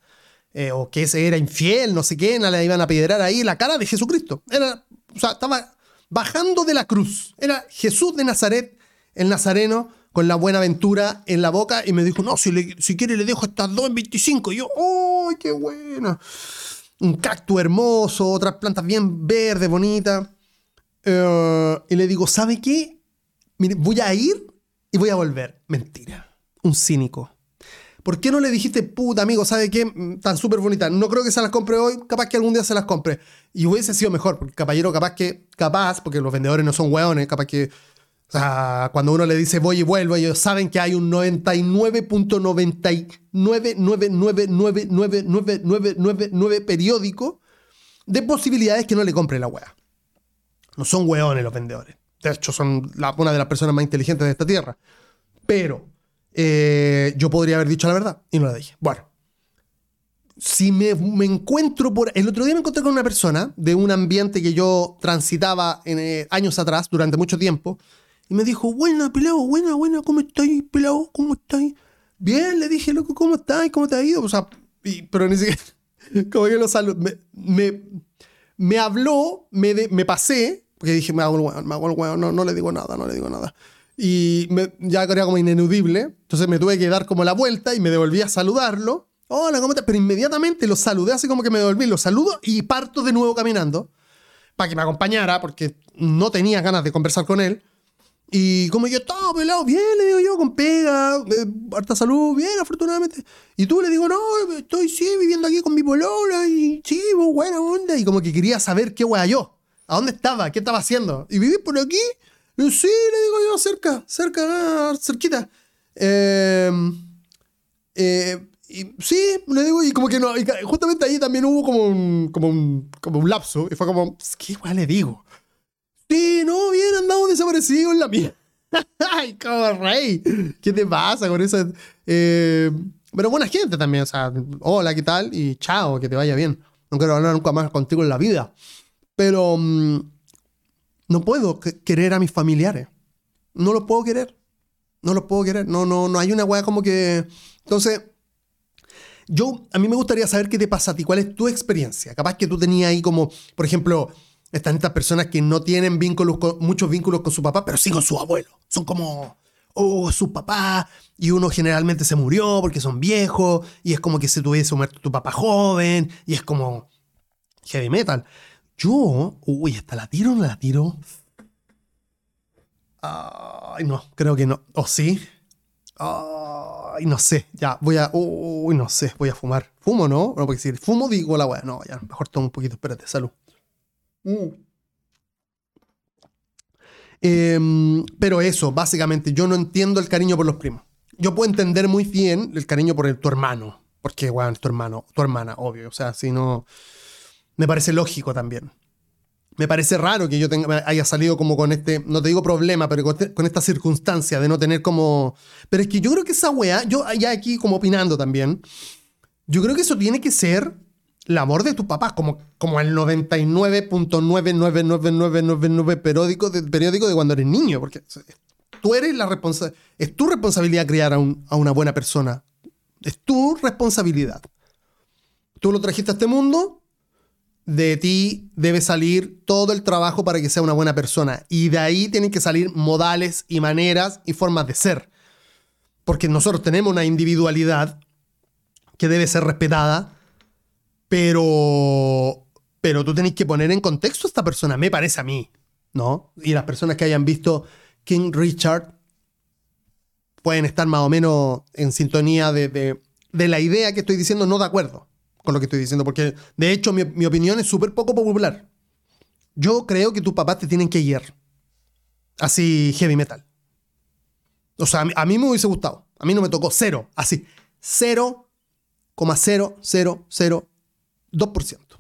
Eh, o que ese era infiel, no sé qué, no la iban a apedrear ahí, la cara de Jesucristo. Era, o sea, estaba bajando de la cruz. Era Jesús de Nazaret, el nazareno, con la buena aventura en la boca, y me dijo, no, si, le, si quiere le dejo estas dos en veinticinco. Y yo, ¡ay, oh, qué buena! Un cactus hermoso, otras plantas bien verdes, bonitas. Uh, y le digo, ¿sabe qué? Mire, voy a ir y voy a volver. Mentira. Un cínico. ¿Por qué no le dijiste, puta amigo, ¿sabe qué? Tan súper bonita. No creo que se las compre hoy, capaz que algún día se las compre. Y hubiese sido mejor, porque caballero, capaz que, capaz, porque los vendedores no son hueones, capaz que, o sea, cuando uno le dice voy y vuelvo, ellos saben que hay un noventa y nueve punto nueve nueve nueve nueve nueve nueve nueve nueve nueve nueve periódico de posibilidades que no le compre la hueá. No son hueones los vendedores. De hecho, son la, una de las personas más inteligentes de esta tierra. Pero eh, yo podría haber dicho la verdad y no la dije. Bueno, si me, me encuentro por... El otro día me encontré con una persona de un ambiente que yo transitaba en, eh, años atrás, durante mucho tiempo, y me dijo, buena, pelado, buena, buena, ¿cómo estáis, pelado? ¿Cómo estáis? Bien, le dije, loco, ¿cómo estáis? ¿Cómo te ha ido? O sea, y, pero ni siquiera... Como que lo saludo. Me... me Me habló, me, de, me pasé, porque dije, me hago el hueón, me hago el hueón, no, no le digo nada, no le digo nada. Y me, ya era como ineludible, entonces me tuve que dar como la vuelta y me devolví a saludarlo. Hola, ¿cómo estás? Pero inmediatamente lo saludé, así como que me devolví, lo saludo y parto de nuevo caminando para que me acompañara, porque no tenía ganas de conversar con él. Y como yo, todo pelado, bien, le digo yo, con pega, eh, harta salud, bien, afortunadamente. Y tú le digo, no, estoy, sí, viviendo aquí con mi polola, y sí, buena onda. Y como que quería saber qué hueá yo, a dónde estaba, qué estaba haciendo. Y viví por aquí, y sí, le digo yo, cerca, cerca, cerquita. Eh, eh, y sí, le digo, y como que no, y justamente ahí también hubo como un, como un, como un lapso, y fue como, ¿qué hueá le digo? Sí, no, bien, andamos desaparecidos en la mía. ¡Ay, como rey! ¿Qué te pasa con esa...? Eh, pero buena gente también, o sea, hola, ¿qué tal? Y chao, que te vaya bien. No quiero hablar nunca más contigo en la vida. Pero um, no puedo querer a mis familiares. No los puedo querer. No los puedo querer. No, no, no hay una weá como que... Entonces, yo, a mí me gustaría saber qué te pasa a ti, cuál es tu experiencia. Capaz que tú tenías ahí como, por ejemplo... Están estas personas que no tienen vínculos con, muchos vínculos con su papá, pero sí con su abuelo. Son como, oh, su papá, y uno generalmente se murió porque son viejos, y es como que se tuviese muerto tu papá joven, y es como heavy metal. Yo, uy, ¿hasta la tiro o no la tiro? Ay, no, creo que no. ¿O oh, sí? Ay, no sé, ya, voy a, uy, no sé, voy a fumar. ¿Fumo, no? Bueno, porque si fumo digo la wea, no, ya, mejor tomo un poquito, espérate, salud. Uh. Eh, pero eso, básicamente, yo no entiendo el cariño por los primos. Yo puedo entender muy bien el cariño por el, tu hermano, porque, bueno, tu hermano, tu hermana, obvio, o sea, si no, me parece lógico también. Me parece raro que yo tenga, haya salido como con este, no te digo problema, pero con, con esta circunstancia de no tener como... Pero es que yo creo que esa weá, yo ya aquí como opinando también, yo creo que eso tiene que ser... El amor de tus papás, como, como el noventa y nueve punto nueve nueve nueve nueve nueve periódico de, periódico de cuando eres niño, porque tú eres la responsable, es tu responsabilidad criar a, un, a una buena persona, es tu responsabilidad. Tú lo trajiste a este mundo, de ti debe salir todo el trabajo para que sea una buena persona, y de ahí tienen que salir modales y maneras y formas de ser, porque nosotros tenemos una individualidad que debe ser respetada. Pero, pero tú tenés que poner en contexto a esta persona, me parece a mí, ¿no? Y las personas que hayan visto King Richard pueden estar más o menos en sintonía de, de, de la idea que estoy diciendo, no de acuerdo con lo que estoy diciendo, porque de hecho mi, mi opinión es súper poco popular. Yo creo que tus papás te tienen que guiar. Así, heavy metal. O sea, a mí, a mí me hubiese gustado. A mí no me tocó cero, así, cero coma cero cero cero dos por ciento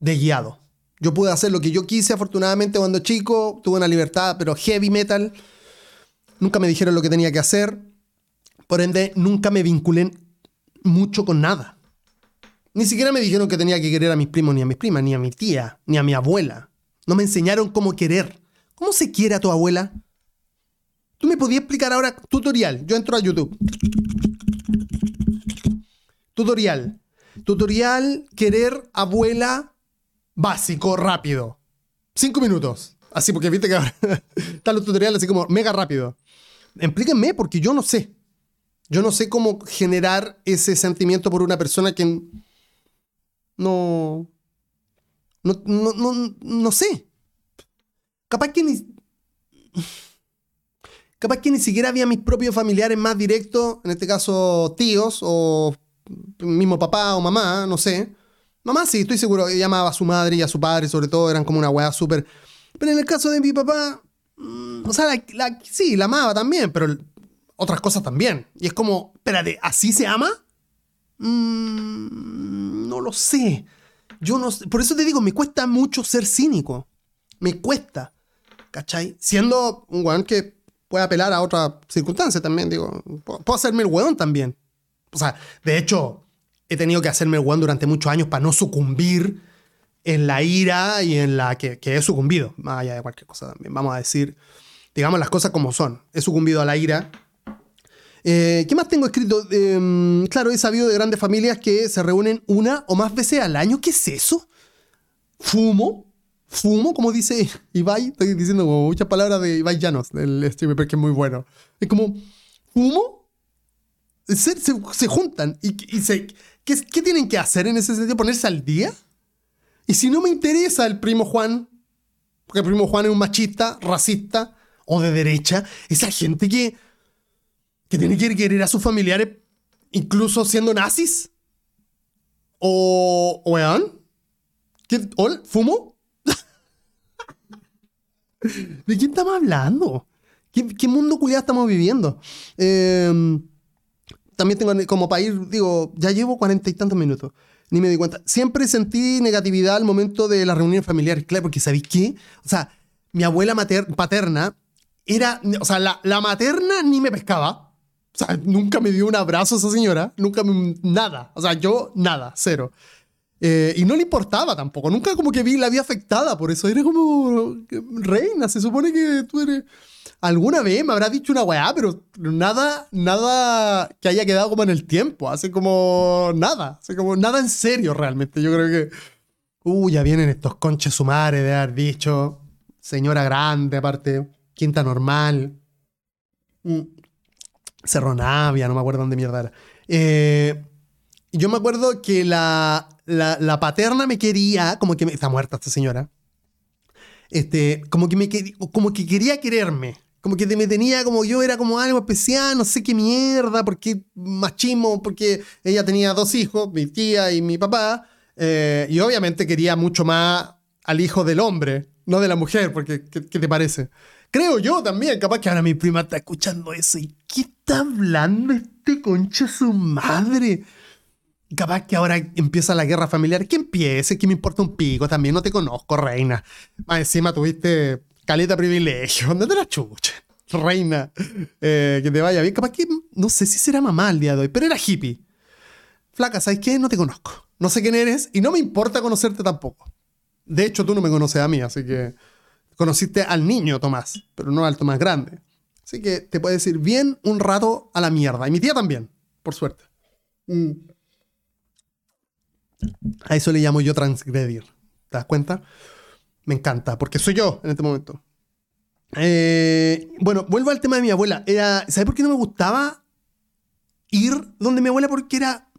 de guiado. Yo pude hacer lo que yo quise, afortunadamente, cuando chico. Tuve una libertad, pero heavy metal. Nunca me dijeron lo que tenía que hacer. Por ende, nunca me vinculé mucho con nada. Ni siquiera me dijeron que tenía que querer a mis primos, ni a mis primas, ni a mi tía, ni a mi abuela. No me enseñaron cómo querer. ¿Cómo se quiere a tu abuela? Tú me podías explicar ahora tutorial. Yo entro a YouTube. Tutorial. Tutorial, querer, abuela, básico, rápido. Cinco minutos. Así, porque viste que ahora están los tutoriales así como mega rápido. Explíquenme, porque yo no sé. Yo no sé cómo generar ese sentimiento por una persona que no... No, no, no, no sé. Capaz que ni... Capaz que ni siquiera había mis propios familiares más directos, en este caso tíos o mismo papá o mamá, no sé. Mamá sí, estoy seguro, llamaba a su madre y a su padre, sobre todo, eran como una weá súper... Pero en el caso de mi papá, o sea, la, la, sí, la amaba también, pero otras cosas también. Y es como, espérate, ¿así se ama? Mm, no lo sé. Yo no sé. Por eso te digo, me cuesta mucho ser cínico. Me cuesta, ¿cachai? Siendo un weón que... puede apelar a otra circunstancia también, digo. Puedo hacerme el hueón también. O sea, de hecho, he tenido que hacerme el hueón durante muchos años para no sucumbir en la ira y en la que, que he sucumbido. Más allá de cualquier cosa también. Vamos a decir, digamos las cosas como son. He sucumbido a la ira. Eh, ¿Qué más tengo escrito? Eh, claro, he sabido de grandes familias que se reúnen una o más veces al año. ¿Qué es eso? Fumo. Fumo, como dice Ibai, estoy diciendo como muchas palabras de Ibai Llanos, del streamer, porque es muy bueno. Es como, ¿fumo? Se, se, se juntan. y, y se, ¿qué, ¿Qué tienen que hacer en ese sentido? ¿Ponerse al día? Y si no me interesa el primo Juan, porque el primo Juan es un machista, racista o de derecha, esa gente que, que tiene que querer a sus familiares, incluso siendo nazis. O, weón, ¿qué, ol, ¿fumo? ¿De quién estamos hablando? ¿Qué, qué mundo culiado estamos viviendo? Eh, también tengo como para ir, digo, ya llevo cuarenta y tantos minutos. Ni me di cuenta. Siempre sentí negatividad al momento de las reuniones familiares. Claro, porque ¿sabéis qué? O sea, mi abuela mater- paterna era... O sea, la, la materna ni me pescaba. O sea, nunca me dio un abrazo esa señora. Nunca me... Nada. O sea, yo nada. Cero. Eh, y no le importaba tampoco, nunca como que vi la vi afectada por eso, era como reina, se supone que tú eres, alguna vez me habrás dicho una weá, pero nada, nada que haya quedado como en el tiempo, así como nada, así como nada en serio realmente, yo creo que, uy, uh, ya vienen estos conches sumares de haber dicho, señora grande aparte, quinta normal, mm. Cerro Navia, no me acuerdo dónde mierda era, eh... Yo me acuerdo que la, la, la paterna me quería, como que me, está muerta esta señora, este, como que me como que quería quererme, como que me tenía como yo era como algo especial, no sé qué mierda, porque machismo, porque ella tenía dos hijos, mi tía y mi papá, eh, y obviamente quería mucho más al hijo del hombre, no de la mujer, porque ¿qué, qué te parece? Creo yo también, capaz que ahora mi prima está escuchando eso y ¿qué está hablando este concha su madre? Capaz que ahora empieza la guerra familiar. Que empiece, que me importa un pico también. No te conozco, reina. Más encima tuviste caleta privilegio. ¿Dónde te la chucha? Reina, eh, que te vaya bien. Capaz que, no sé si será mamá el día de hoy, pero era hippie. Flaca, ¿sabes qué? No te conozco. No sé quién eres y no me importa conocerte tampoco. De hecho, tú no me conoces a mí, así que... Conociste al niño Tomás, pero no al Tomás grande. Así que te puedes ir bien un rato a la mierda. Y mi tía también, por suerte. Mm. A eso le llamo yo transgredir. ¿Te das cuenta? Me encanta, porque soy yo en este momento. Eh, bueno, vuelvo al tema de mi abuela. Era, ¿sabes por qué no me gustaba ir donde mi abuela? Porque era...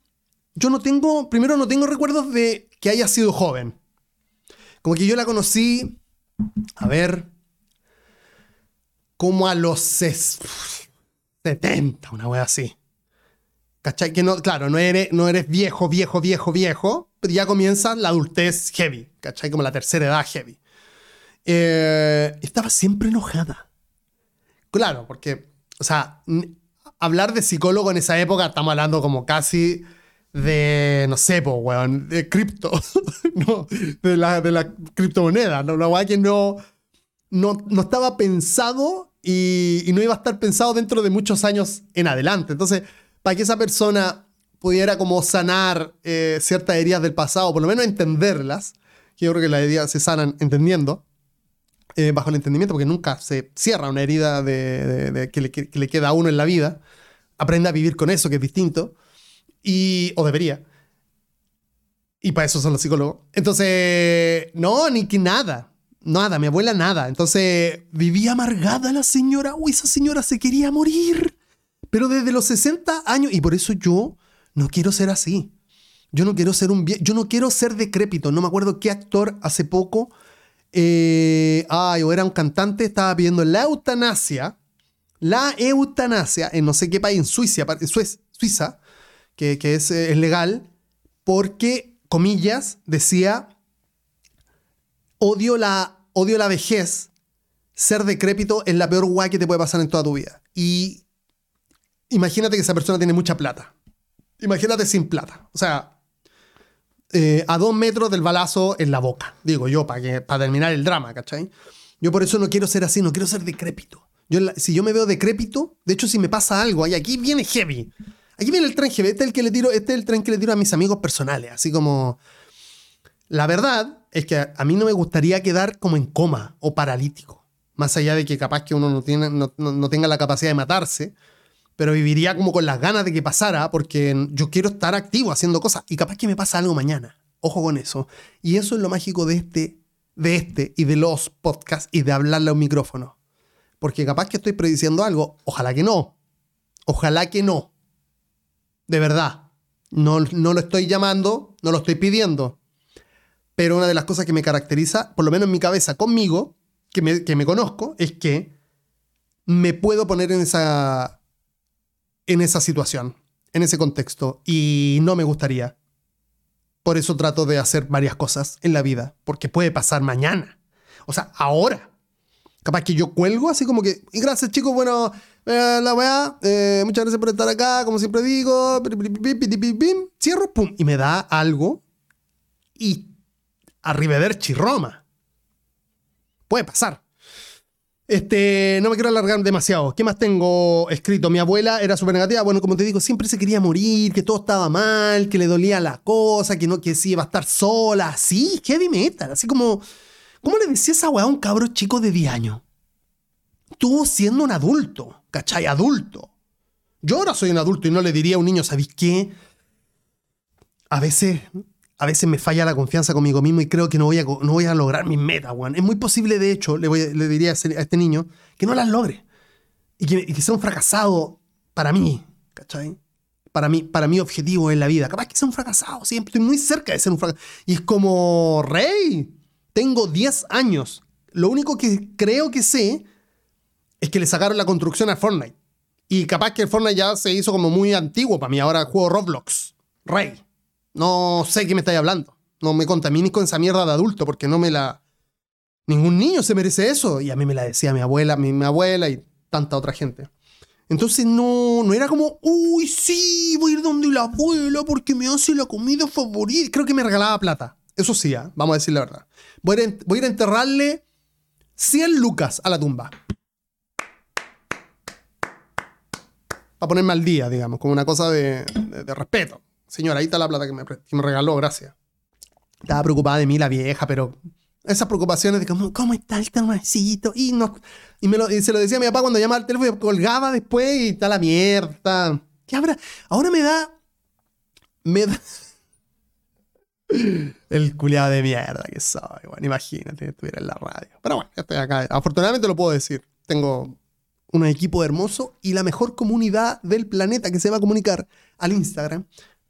Yo no tengo... Primero, no tengo recuerdos de que haya sido joven. Como que yo la conocí... A ver... Como a los setenta, una wea así. ¿Cachai? Que no, claro, no eres, no eres viejo, viejo, viejo, viejo, pero ya comienza la adultez heavy, ¿cachai? Como la tercera edad heavy. Eh, estaba siempre enojada. Claro, porque, o sea, hablar de psicólogo en esa época, estamos hablando como casi de, no sé, po, weón, de cripto, no, de la, de la criptomoneda, ¿no? La weá que no, no, no estaba pensado y, y no iba a estar pensado dentro de muchos años en adelante. Entonces, para que esa persona pudiera como sanar eh, ciertas heridas del pasado, por lo menos entenderlas, que yo creo que las heridas se sanan entendiendo, eh, bajo el entendimiento, porque nunca se cierra una herida de, de, de, que, le, que le queda a uno en la vida, aprende a vivir con eso, que es distinto, y, o debería, y para eso son los psicólogos. Entonces, no, ni que nada, nada, mi abuela nada, entonces vivía amargada la señora, uy, esa señora se quería morir. Pero desde los sesenta años, y por eso yo no quiero ser así. Yo no quiero ser un vie- yo no quiero ser decrépito. No me acuerdo qué actor hace poco, eh, ay, o era un cantante, estaba pidiendo la eutanasia La eutanasia en no sé qué país, en Suiza, Suiza que, que es, es legal, porque, comillas, decía, odio la, odio la vejez, ser decrépito es la peor guay que te puede pasar en toda tu vida. Y imagínate que esa persona tiene mucha plata. Imagínate sin plata. O sea, eh, a dos metros del balazo en la boca, digo yo, para pa terminar el drama, ¿cachai? Yo por eso no quiero ser así, no quiero ser decrépito. Yo, si yo me veo decrépito, de hecho si me pasa algo, y aquí viene heavy, aquí viene el tren heavy, este es el que le tiro, este es el tren que le tiro a mis amigos personales, así como, la verdad es que a, a mí no me gustaría quedar como en coma o paralítico, más allá de que capaz que uno no, tiene, no, no, no tenga la capacidad de matarse, pero viviría como con las ganas de que pasara, porque yo quiero estar activo haciendo cosas, y capaz que me pasa algo mañana, ojo con eso, y eso es lo mágico de este, de este y de los podcasts y de hablarle a un micrófono. Porque capaz que estoy prediciendo algo. Ojalá que no. Ojalá que no. De verdad. No, no lo estoy llamando, no lo estoy pidiendo. Pero una de las cosas que me caracteriza, por lo menos en mi cabeza, conmigo, que me, que me conozco, es que me puedo poner en esa, en esa situación, en ese contexto. Y no me gustaría. Por eso trato de hacer varias cosas en la vida. Porque puede pasar mañana. O sea, ahora. Capaz que yo cuelgo así como que, gracias chicos, bueno, eh, la weá, eh, muchas gracias por estar acá, como siempre digo, cierro, pum, y me da algo y arrivederci Roma. Puede pasar. Este, no me quiero alargar demasiado. ¿Qué más tengo escrito? Mi abuela era súper negativa. Bueno, como te digo, siempre se quería morir, que todo estaba mal, que le dolía la cosa, que no, que sí iba a estar sola, así, heavy metal, así como... ¿Cómo le decía esa weá a un cabro chico de diez años? Tú siendo un adulto, ¿cachai? Adulto. Yo ahora soy un adulto y no le diría a un niño, ¿sabéis qué? A veces, a veces me falla la confianza conmigo mismo y creo que no voy a, no voy a lograr mis metas, weón. Es muy posible, de hecho, le, voy, le diría a, ese, a este niño, que no las logre. Y que, y que sea un fracasado para mí, ¿cachai? Para mí, para mi objetivo en la vida. Capaz que sea un fracasado, siempre estoy muy cerca de ser un fracasado. Y es como, rey... Tengo diez años. Lo único que creo que sé es que le sacaron la construcción al Fortnite. Y capaz que el Fortnite ya se hizo como muy antiguo para mí. Ahora juego Roblox. Rey. No sé qué me estáis hablando. No me contamines con esa mierda de adulto porque no me la... Ningún niño se merece eso. Y a mí me la decía mi abuela, mi, mi abuela y tanta otra gente. Entonces no, no era como, uy, sí, voy a ir donde la abuela porque me hace la comida favorita. Creo que me regalaba plata. Eso sí, ¿eh? Vamos a decir la verdad. Voy a ir a enterrarle cien lucas a la tumba. Para ponerme al día, digamos, como una cosa de, de, de respeto. Señora, ahí está la plata que me, que me regaló, gracias. Estaba preocupada de mí la vieja, pero esas preocupaciones de como, ¿cómo está el tomarcito? Y, no, y, me lo, y se lo decía a mi papá cuando llamaba al teléfono y colgaba después y está la mierda. ¿Qué habrá? Ahora me da... Me da... El culiado de mierda que soy, bueno, imagínate que estuviera en la radio. Pero bueno, ya estoy acá. Afortunadamente lo puedo decir. Tengo un equipo hermoso y la mejor comunidad del planeta que se va a comunicar al Instagram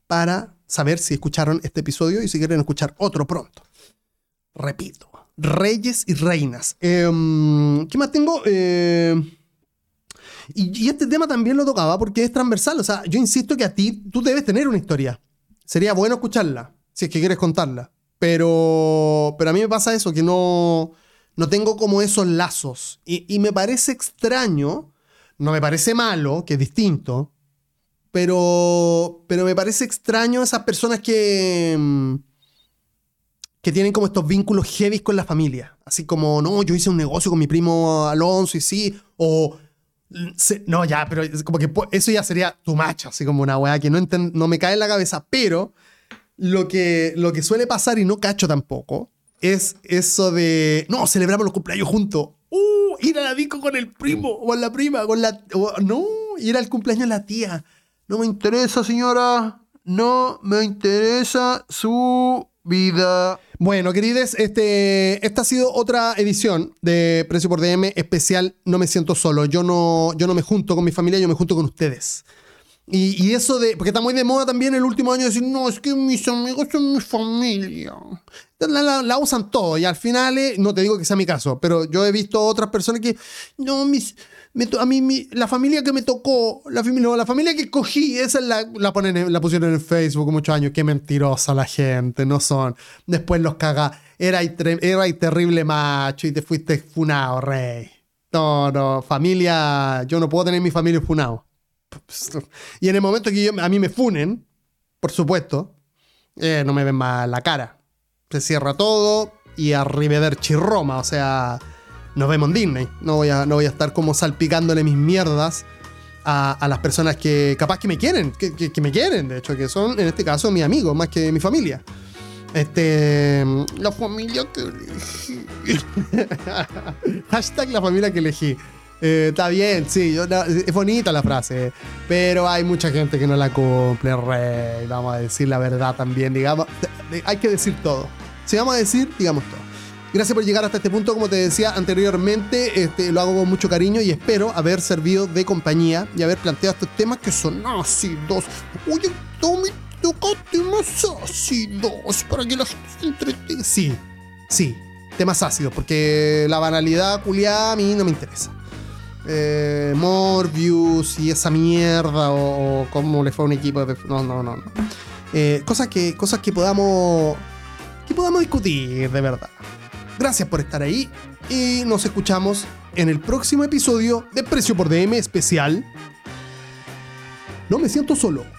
para saber si escucharon este episodio y si quieren escuchar otro pronto. Repito, reyes y reinas. Eh, ¿Qué más tengo? Eh, y, y este tema también lo tocaba porque es transversal. O sea, yo insisto que a ti, tú debes tener una historia. Sería bueno escucharla. Si es que quieres contarla. Pero, pero a mí me pasa eso, que no, no tengo como esos lazos. Y, y me parece extraño, no me parece malo, que es distinto, pero, pero me parece extraño esas personas que, que tienen como estos vínculos heavy con la familia. Así como, no, yo hice un negocio con mi primo Alonso y sí, o... No, ya, pero como que eso ya sería too much, así como una weá que no, enten, no me cae en la cabeza, pero... Lo que, lo que suele pasar, y no cacho tampoco, es eso de... No, celebramos los cumpleaños juntos. ¡Uh! Ir a la disco con el primo o con la prima. Con la, o, no, ir al cumpleaños de la tía. No me interesa, señora. No me interesa su vida. Bueno, querides, este, esta ha sido otra edición de Precio por D M especial No me siento solo. Yo no, yo no me junto con mi familia, yo me junto con ustedes. Y, y eso de... Porque está muy de moda también el último año decir, no, es que mis amigos son mi familia. La, la, la usan todo. Y al final, eh, no te digo que sea mi caso, pero yo he visto otras personas que, no, mis, Me to- a mí mi, la familia que me tocó, la, fam- no, la familia que cogí, esa la, la, ponen en, la pusieron en Facebook como ocho años. Qué mentirosa la gente, no son. Después los caga. Era y, tre- era y terrible macho y te fuiste funado, rey. No, no, familia, yo no puedo tener mi familia funado. Y en el momento que yo, a mí me funen, por supuesto, eh, no me ven más la cara. Se cierra todo y arrivederci Roma, o sea... Nos vemos en Disney. No voy a, no voy a estar como salpicándole mis mierdas a, a las personas que capaz que me quieren, que, que, que me quieren, de hecho, que son, en este caso, mis amigos, más que mi familia. Este... La familia que elegí. Hashtag la familia que elegí. Eh, está bien, sí, yo, la, es bonita la frase, pero hay mucha gente que no la cumple, rey. Vamos a decir la verdad también, digamos. Hay que decir todo. Si vamos a decir, digamos todo. Gracias por llegar hasta este punto, como te decía anteriormente, este, lo hago con mucho cariño y espero haber servido de compañía y haber planteado estos temas que son ácidos. Oye, Tommy, toca temas ácidos para que la gente se entretenga. Sí, sí, temas ácidos, porque la banalidad culiada a mí no me interesa. Eh, Morbius y esa mierda, o, o cómo le fue a un equipo de... No, no, no. no. Eh, cosas que, cosas que podamos, que podamos discutir de verdad. Gracias por estar ahí y nos escuchamos en el próximo episodio de Precio por D M especial. No me siento solo.